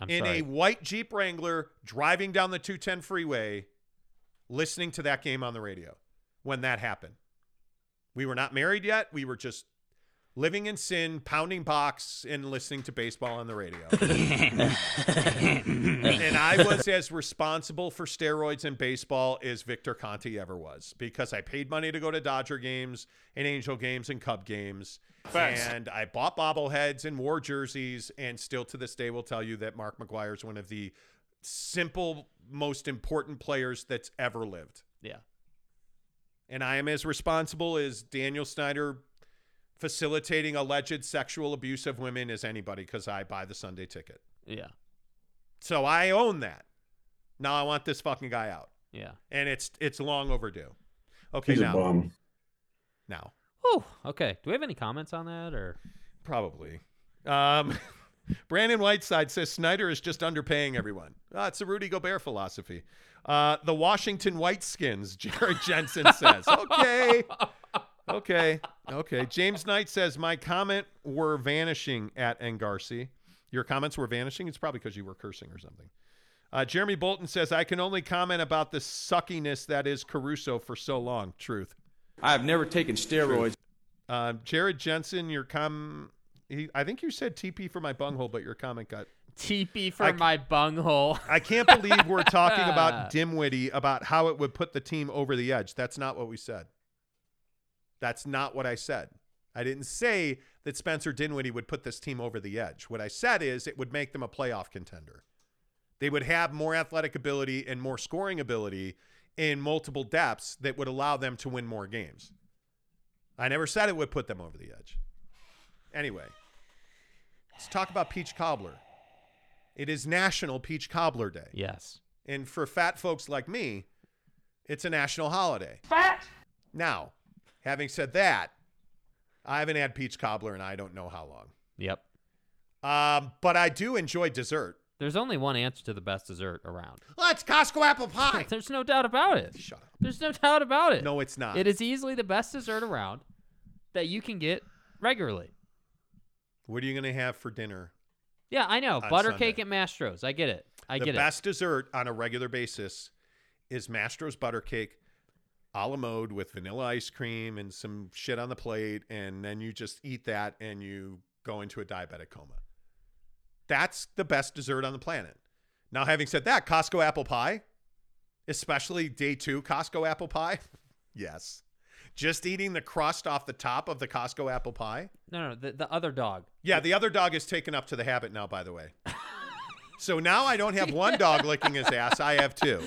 I'm in sorry. a white Jeep Wrangler driving down the two ten freeway, listening to that game on the radio when that happened. We were not married yet. We were just living in sin, pounding box, and listening to baseball on the radio. And I was as responsible for steroids in baseball as Victor Conti ever was, because I paid money to go to Dodger games and Angel games and Cub games. Thanks. And I bought bobbleheads and wore jerseys, and still to this day will tell you that Mark McGwire is one of the simple, most important players that's ever lived. Yeah. And I am as responsible as Daniel Snyder facilitating alleged sexual abuse of women as anybody, because I buy the Sunday ticket. Yeah. So I own that. Now I want this fucking guy out. Yeah. And it's it's long overdue. Okay, He's now. A bum. Now. Oh, okay. Do we have any comments on that, or? Probably. Um, Brandon Whiteside says Snyder is just underpaying everyone. Oh, it's a Rudy Gobert philosophy. Uh, the Washington Whiteskins, Jared Jensen says. Okay. Okay. Okay. James Knight says, my comment were vanishing at Ngarsi. Your comments were vanishing? It's probably because you were cursing or something. Uh, Jeremy Bolton says, I can only comment about the suckiness that is Caruso for so long. Truth. I have never taken steroids. Uh, Jared Jensen, your com... He, I think you said T P for my bunghole, but your comment got... T P for I, my bunghole. I can't believe we're talking about Dinwiddie, about how it would put the team over the edge. That's not what we said. That's not what I said. I didn't say that Spencer Dinwiddie would put this team over the edge. What I said is it would make them a playoff contender. They would have more athletic ability and more scoring ability in multiple depths that would allow them to win more games. I never said it would put them over the edge. Anyway, let's talk about peach cobbler. It is National Peach Cobbler Day. Yes. And for fat folks like me, it's a national holiday. Fat! Now, having said that, I haven't had peach cobbler in I don't know how long. Yep. Um, but I do enjoy dessert. There's only one answer to the best dessert around. Well, it's Costco apple pie. There's no doubt about it. Shut up. There's no doubt about it. No, it's not. It is easily the best dessert around that you can get regularly. What are you going to have for dinner? Yeah, I know. Butter Sunday. Cake at Mastro's. I get it. I the get it. The best dessert on a regular basis is Mastro's butter cake a la mode with vanilla ice cream and some shit on the plate, and then you just eat that and you go into a diabetic coma. That's the best dessert on the planet. Now, having said that, Costco apple pie, especially day two Costco apple pie, yes. Just eating the crust off the top of the Costco apple pie. No, no, the, the other dog. Yeah, the other dog is taken up to the habit now, by the way. So now I don't have one dog licking his ass. I have two.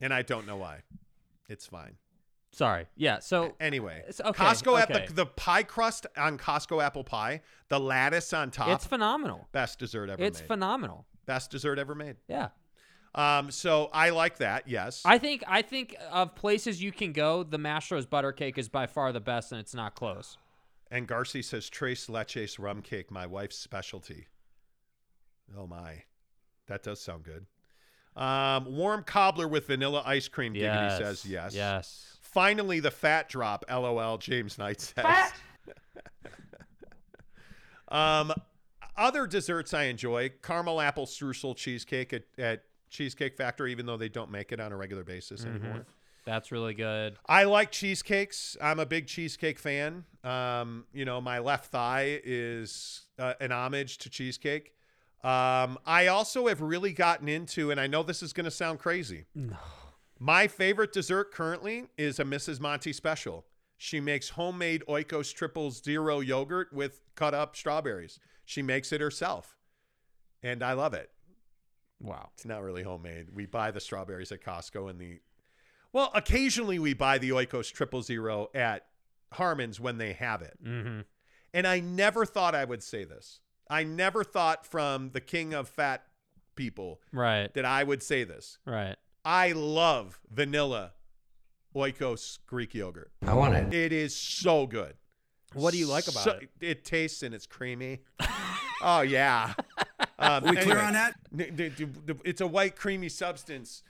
And I don't know why. It's fine. Sorry. Yeah, so. Anyway. Okay, Costco okay. Apple, the pie crust on Costco apple pie, the lattice on top. It's phenomenal. Best dessert ever it's made. It's phenomenal. Best dessert ever made. Yeah. Um, so I like that. Yes. I think, I think of places you can go, the Mastro's butter cake is by far the best, and it's not close. And Garcia says, Tres Leches rum cake, my wife's specialty. Oh my, that does sound good. Um, warm cobbler with vanilla ice cream. Yes. Diggity says yes. Yes. Finally, the fat drop. LOL. James Knight says. Fat. um, other desserts I enjoy, caramel apple streusel cheesecake at, at, Cheesecake Factory, even though they don't make it on a regular basis anymore. Mm-hmm. That's really good. I like cheesecakes. I'm a big cheesecake fan. Um, you know, my left thigh is uh, an homage to cheesecake. Um, I also have really gotten into, and I know this is going to sound crazy. No. My favorite dessert currently is a Missus Monty special. She makes homemade Oikos triple zero yogurt with cut up strawberries. She makes it herself. And I love it. Wow. It's not really homemade. We buy the strawberries at Costco and the, well, occasionally we buy the Oikos triple zero at Harmon's when they have it. Mm-hmm. And I never thought I would say this. I never thought from the king of fat people, right, that I would say this. Right. I love vanilla Oikos Greek yogurt. I want it. It is so good. What do you like about so, it? It tastes and it's creamy. Oh, yeah. Um, Are we anyway, clear on that? It's a white, creamy substance.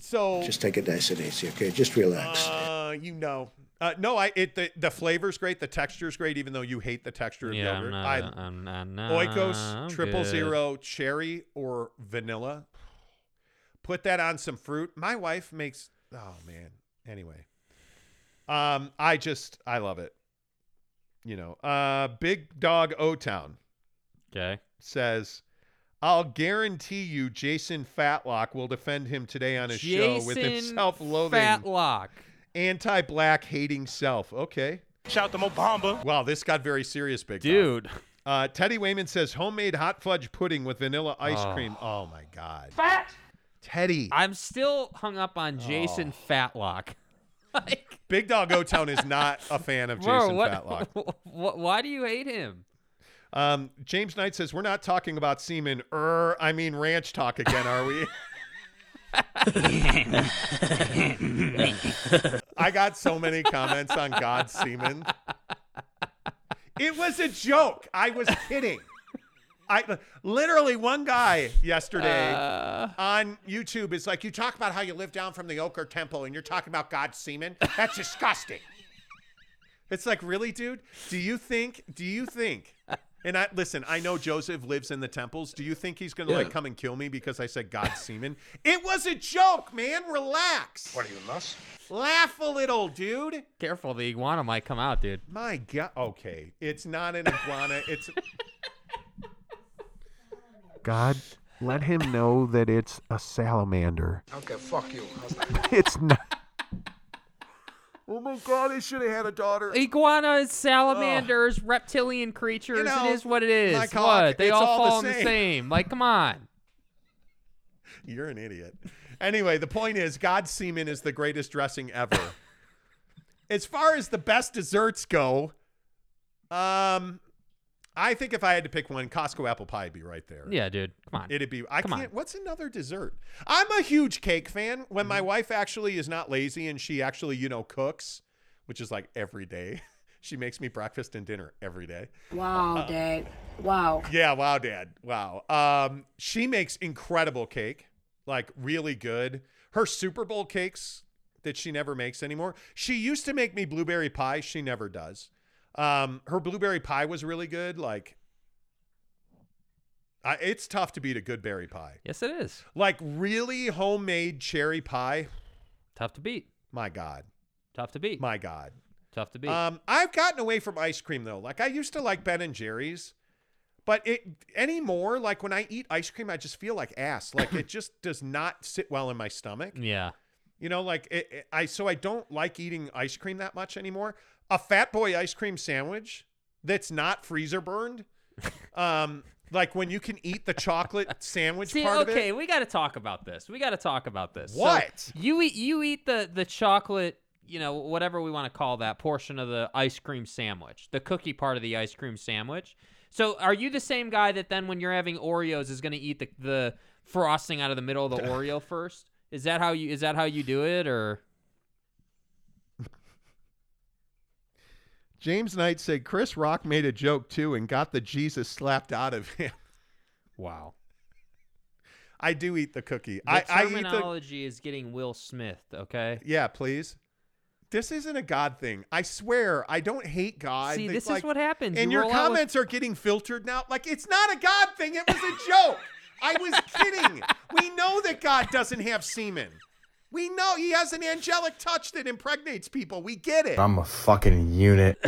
So just take it nice and easy, okay? Just relax. Uh, you know, uh, no, I it the, the flavor's great, the texture's great, even though you hate the texture of yeah, yogurt. No, I, I'm not, no, Oikos triple zero cherry or vanilla. Put that on some fruit. My wife makes. Oh man, Anyway, um, I just I love it. You know, uh, Big Dog O-Town, okay, says, I'll guarantee you Jason Fatlock will defend him today on his Jason show with himself loathing Fatlock, anti-black hating self. Okay. Shout to Mo Bamba. Wow, this got very serious, Big Dude. Dog. Dude. Uh, Teddy Wayman says homemade hot fudge pudding with vanilla ice oh. cream. Oh, my God. Fat Teddy. I'm still hung up on Jason oh. Fatlock. Like... Big Dog O-Town is not a fan of Bro, Jason what, Fatlock. What, why do you hate him? Um, James Knight says, we're not talking about semen. Er, I mean ranch talk again, are we? I got so many comments on God's semen. It was a joke. I was kidding. I literally one guy yesterday uh, on YouTube is like, you talk about how you live down from the ochre temple and you're talking about God's semen. That's disgusting. It's like, really, dude? Do you think, do you think, and I listen, I know Joseph lives in the temples. Do you think he's going to yeah. like come and kill me because I said God's semen? It was a joke, man. Relax. What are you, nuts? Laugh a little, dude. Careful. The iguana might come out, dude. My God. Okay. It's not an iguana. It's. God, let him know that it's a salamander. Okay, fuck you. It's not. Oh, my God, I should have had a daughter. Iguanas, salamanders, Ugh. reptilian creatures. You know, it is what it is. What? Cock, they all, all fall the in the same. Like, come on. You're an idiot. Anyway, the point is, God's semen is the greatest dressing ever. As far as the best desserts go, um, I think if I had to pick one, Costco apple pie would be right there. Yeah, dude. Come on. It'd be. I Come can't. On. What's another dessert? I'm a huge cake fan. When mm-hmm. my wife actually is not lazy and she actually, you know, cooks, which is like every day. She makes me breakfast and dinner every day. Wow, uh, Dad. Wow. Yeah, wow, Dad. Wow. Um, she makes incredible cake. Like, really good. Her Super Bowl cakes that she never makes anymore. She used to make me blueberry pie. She never does. Um, her blueberry pie was really good. Like, I, it's tough to beat a good berry pie. Yes, it is. Like, really homemade cherry pie. Tough to beat. My God. Tough to beat. My God. Tough to beat. Um, I've gotten away from ice cream, though. Like, I used to like Ben and Jerry's. But it anymore, like when I eat ice cream, I just feel like ass. Like it just does not sit well in my stomach. Yeah. You know, like it, it, I, so I don't like eating ice cream that much anymore. A Fat Boy ice cream sandwich that's not freezer burned. Um, like when you can eat the chocolate sandwich See, part okay, of it. Okay, we got to talk about this. We got to talk about this. What? So you eat, you eat the, the chocolate, you know, whatever we want to call that portion of the ice cream sandwich, the cookie part of the ice cream sandwich. So are you the same guy that then when you're having Oreos is going to eat the, the frosting out of the middle of the Oreo first? Is that how you is that how you do it or? James Knight said Chris Rock made a joke too and got the Jesus slapped out of him. Wow. I do eat the cookie. The I, terminology I eat the... is getting Will Smith, okay? Yeah, please. This isn't a God thing. I swear, I don't hate God. See, they, this like, is what happens. And you your comments with... are getting filtered now. Like, it's not a God thing. It was a joke. I was kidding. We know that God doesn't have semen. We know he has an angelic touch that impregnates people. We get it. I'm a fucking unit.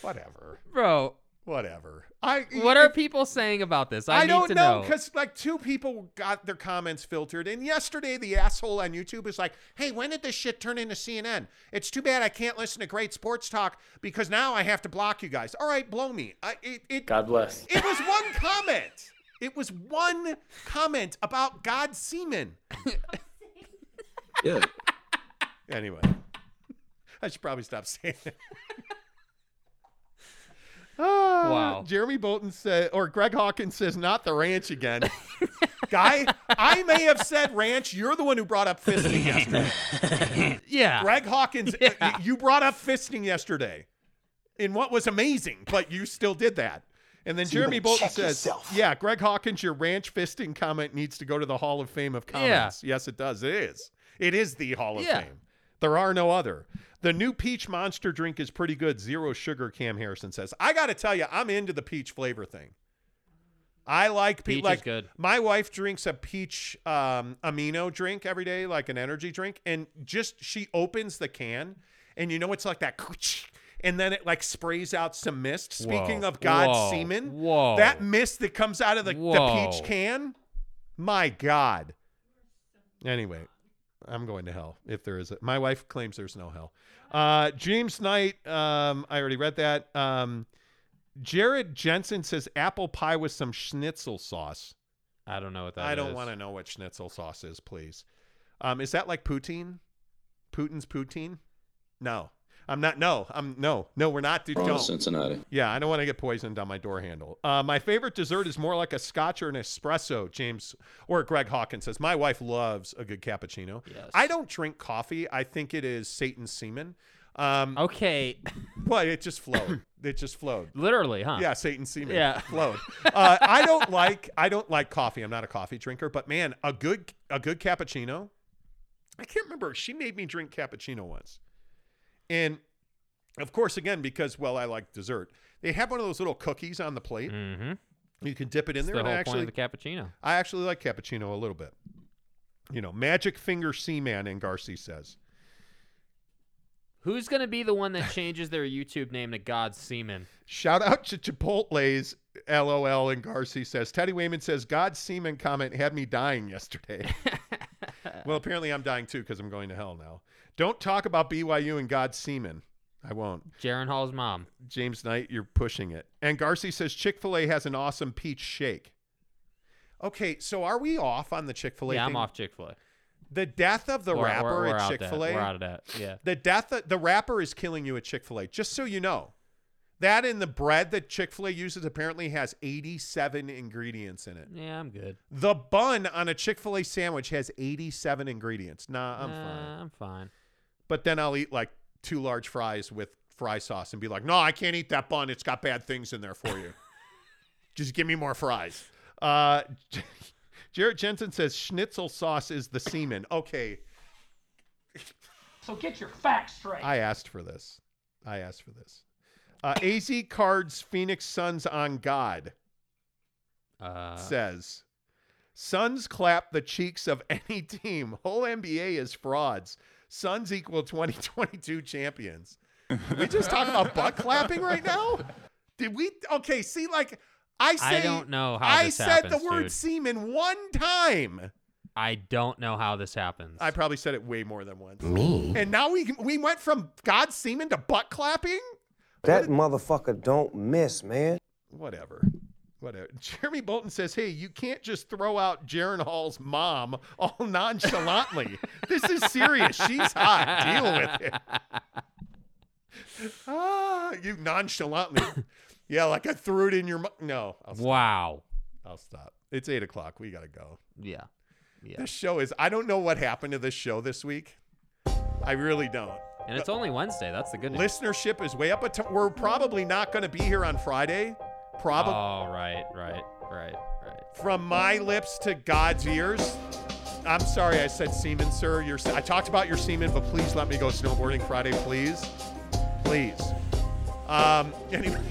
Whatever. Bro. Whatever. I, what are people saying about this? I, I need don't to know because like two people got their comments filtered. And yesterday, the asshole on YouTube is like, hey, when did this shit turn into C N N? It's too bad I can't listen to great sports talk because now I have to block you guys. All right, blow me. I, it, it, God bless. It was one comment. It was one comment about God's semen. Yeah. Anyway, I should probably stop saying that. Ah, wow. Jeremy Bolton said, or Greg Hawkins says, not the ranch again. Guy, I may have said ranch. You're the one who brought up fisting yesterday. Yeah. Greg Hawkins, yeah. y- you brought up fisting yesterday in what was amazing, but you still did that. And then so Jeremy Bolton says, yourself. yeah, Greg Hawkins, your ranch fisting comment needs to go to the Hall of Fame of comments. Yeah. Yes, it does. It is. It is the Hall of yeah. Fame. There are no other. The new peach monster drink is pretty good. Zero sugar, Cam Harrison says. I got to tell you, I'm into the peach flavor thing. I like pe- peach like, is good. My wife drinks a peach um, amino drink every day, like an energy drink, and just she opens the can, and you know it's like that, and then it like sprays out some mist. Speaking whoa, of God's whoa, semen, whoa. that mist that comes out of the, the peach can, my God. Anyway, I'm going to hell if there is. A, my wife claims there's no hell. Uh, James Knight, um, I already read that. Um, Jared Jensen says apple pie with some schnitzel sauce. I don't know what that I is. I don't want to know what schnitzel sauce is, please. Um, is that like poutine? Putin's poutine? No. I'm not. No. I'm no. No, we're not. Dude, don't. Cincinnati. Yeah, I don't want to get poisoned on my door handle. Uh, my favorite dessert is more like a scotch or an espresso, James or Greg Hawkins says. My wife loves a good cappuccino. Yes. I don't drink coffee. I think it is Satan's semen. Um, okay. But it just flowed. It just flowed. Literally, huh? Yeah, Satan's semen. Yeah. Flowed. Uh, I don't like I don't like coffee. I'm not a coffee drinker, but man, a good a good cappuccino. I can't remember. She made me drink cappuccino once. And of course, again, because, well, I like dessert, they have one of those little cookies on the plate. Mm-hmm. You can dip it in it's there. The and whole actually, point of the cappuccino. I actually like cappuccino a little bit. You know, Magic Finger Seaman and Garcia says. Who's going to be the one that changes their YouTube name to God's Seaman? Shout out to Chipotle's LOL and Garcia says. Teddy Wayman says, God's Seaman comment had me dying yesterday. Well, apparently I'm dying too because I'm going to hell now. Don't talk about B Y U and God's semen. I won't. Jaron Hall's mom. James Knight, you're pushing it. And Garcia says Chick-fil-A has an awesome peach shake. Okay, so are we off on the Chick-fil-A yeah, thing? Yeah, I'm off Chick-fil-A. The death of the we're, rapper we're, we're at Chick-fil-A. We're out of that, yeah. The death of the rapper is killing you at Chick-fil-A, just so you know. That and the bread that Chick-fil-A uses apparently has eighty-seven ingredients in it. Yeah, I'm good. The bun on a Chick-fil-A sandwich has eighty-seven ingredients. Nah, I'm uh, fine. I'm fine. But then I'll eat like two large fries with fry sauce and be like, no, I can't eat that bun. It's got bad things in there for you. Just give me more fries. Uh, Jared Jensen says schnitzel sauce is the semen. Okay. So get your facts straight. I asked for this. I asked for this. Uh, A Z Cards Phoenix Suns on God uh, says, Suns clap the cheeks of any team. Whole N B A is frauds. Suns equal twenty twenty-two champions. We just talk about butt clapping right now? Did we? Okay, see, like, I say, I don't know how I this said happens, the word dude. Semen one time. I don't know how this happens. I probably said it way more than once. Me? And now we we went from God's semen to butt clapping? That what? Motherfucker don't miss, man. Whatever. Whatever. Jeremy Bolton says, hey, you can't just throw out Jaron Hall's mom all nonchalantly. This is serious. She's hot. Deal with it. Ah, you nonchalantly. Yeah, like I threw it in your mouth. Mu- no. I'll wow. I'll stop. It's eight o'clock. We got to go. Yeah. yeah. This show is, I don't know what happened to this show this week. I really don't. And it's only Wednesday. That's the good news. Listenership is way up. But t- we're probably not going to be here on Friday. Probably. Oh, right, right, right, right. From my lips to God's ears. I'm sorry I said semen, sir. You're, I talked about your semen, but please let me go snowboarding Friday, please. Please. Um, anyway,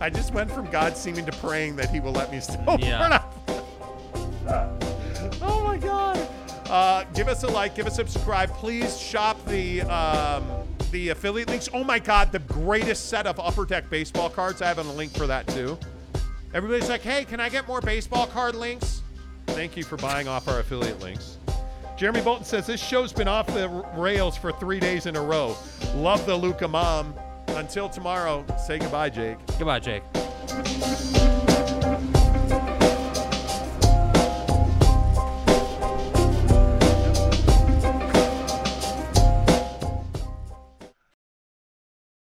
I just went from God's semen to praying that he will let me snowboard. Yeah. Oh, my God. Uh, give us a like. Give us a subscribe. Please shop the... Um, The affiliate links. Oh my God, the greatest set of Upper Deck baseball cards. I have a link for that too. Everybody's like, hey, can I get more baseball card links? Thank you for buying off our affiliate links. Jeremy Bolton says, this show's been off the rails for three days in a row. Love the Luca mom. Until tomorrow, say goodbye, Jake. Goodbye, Jake.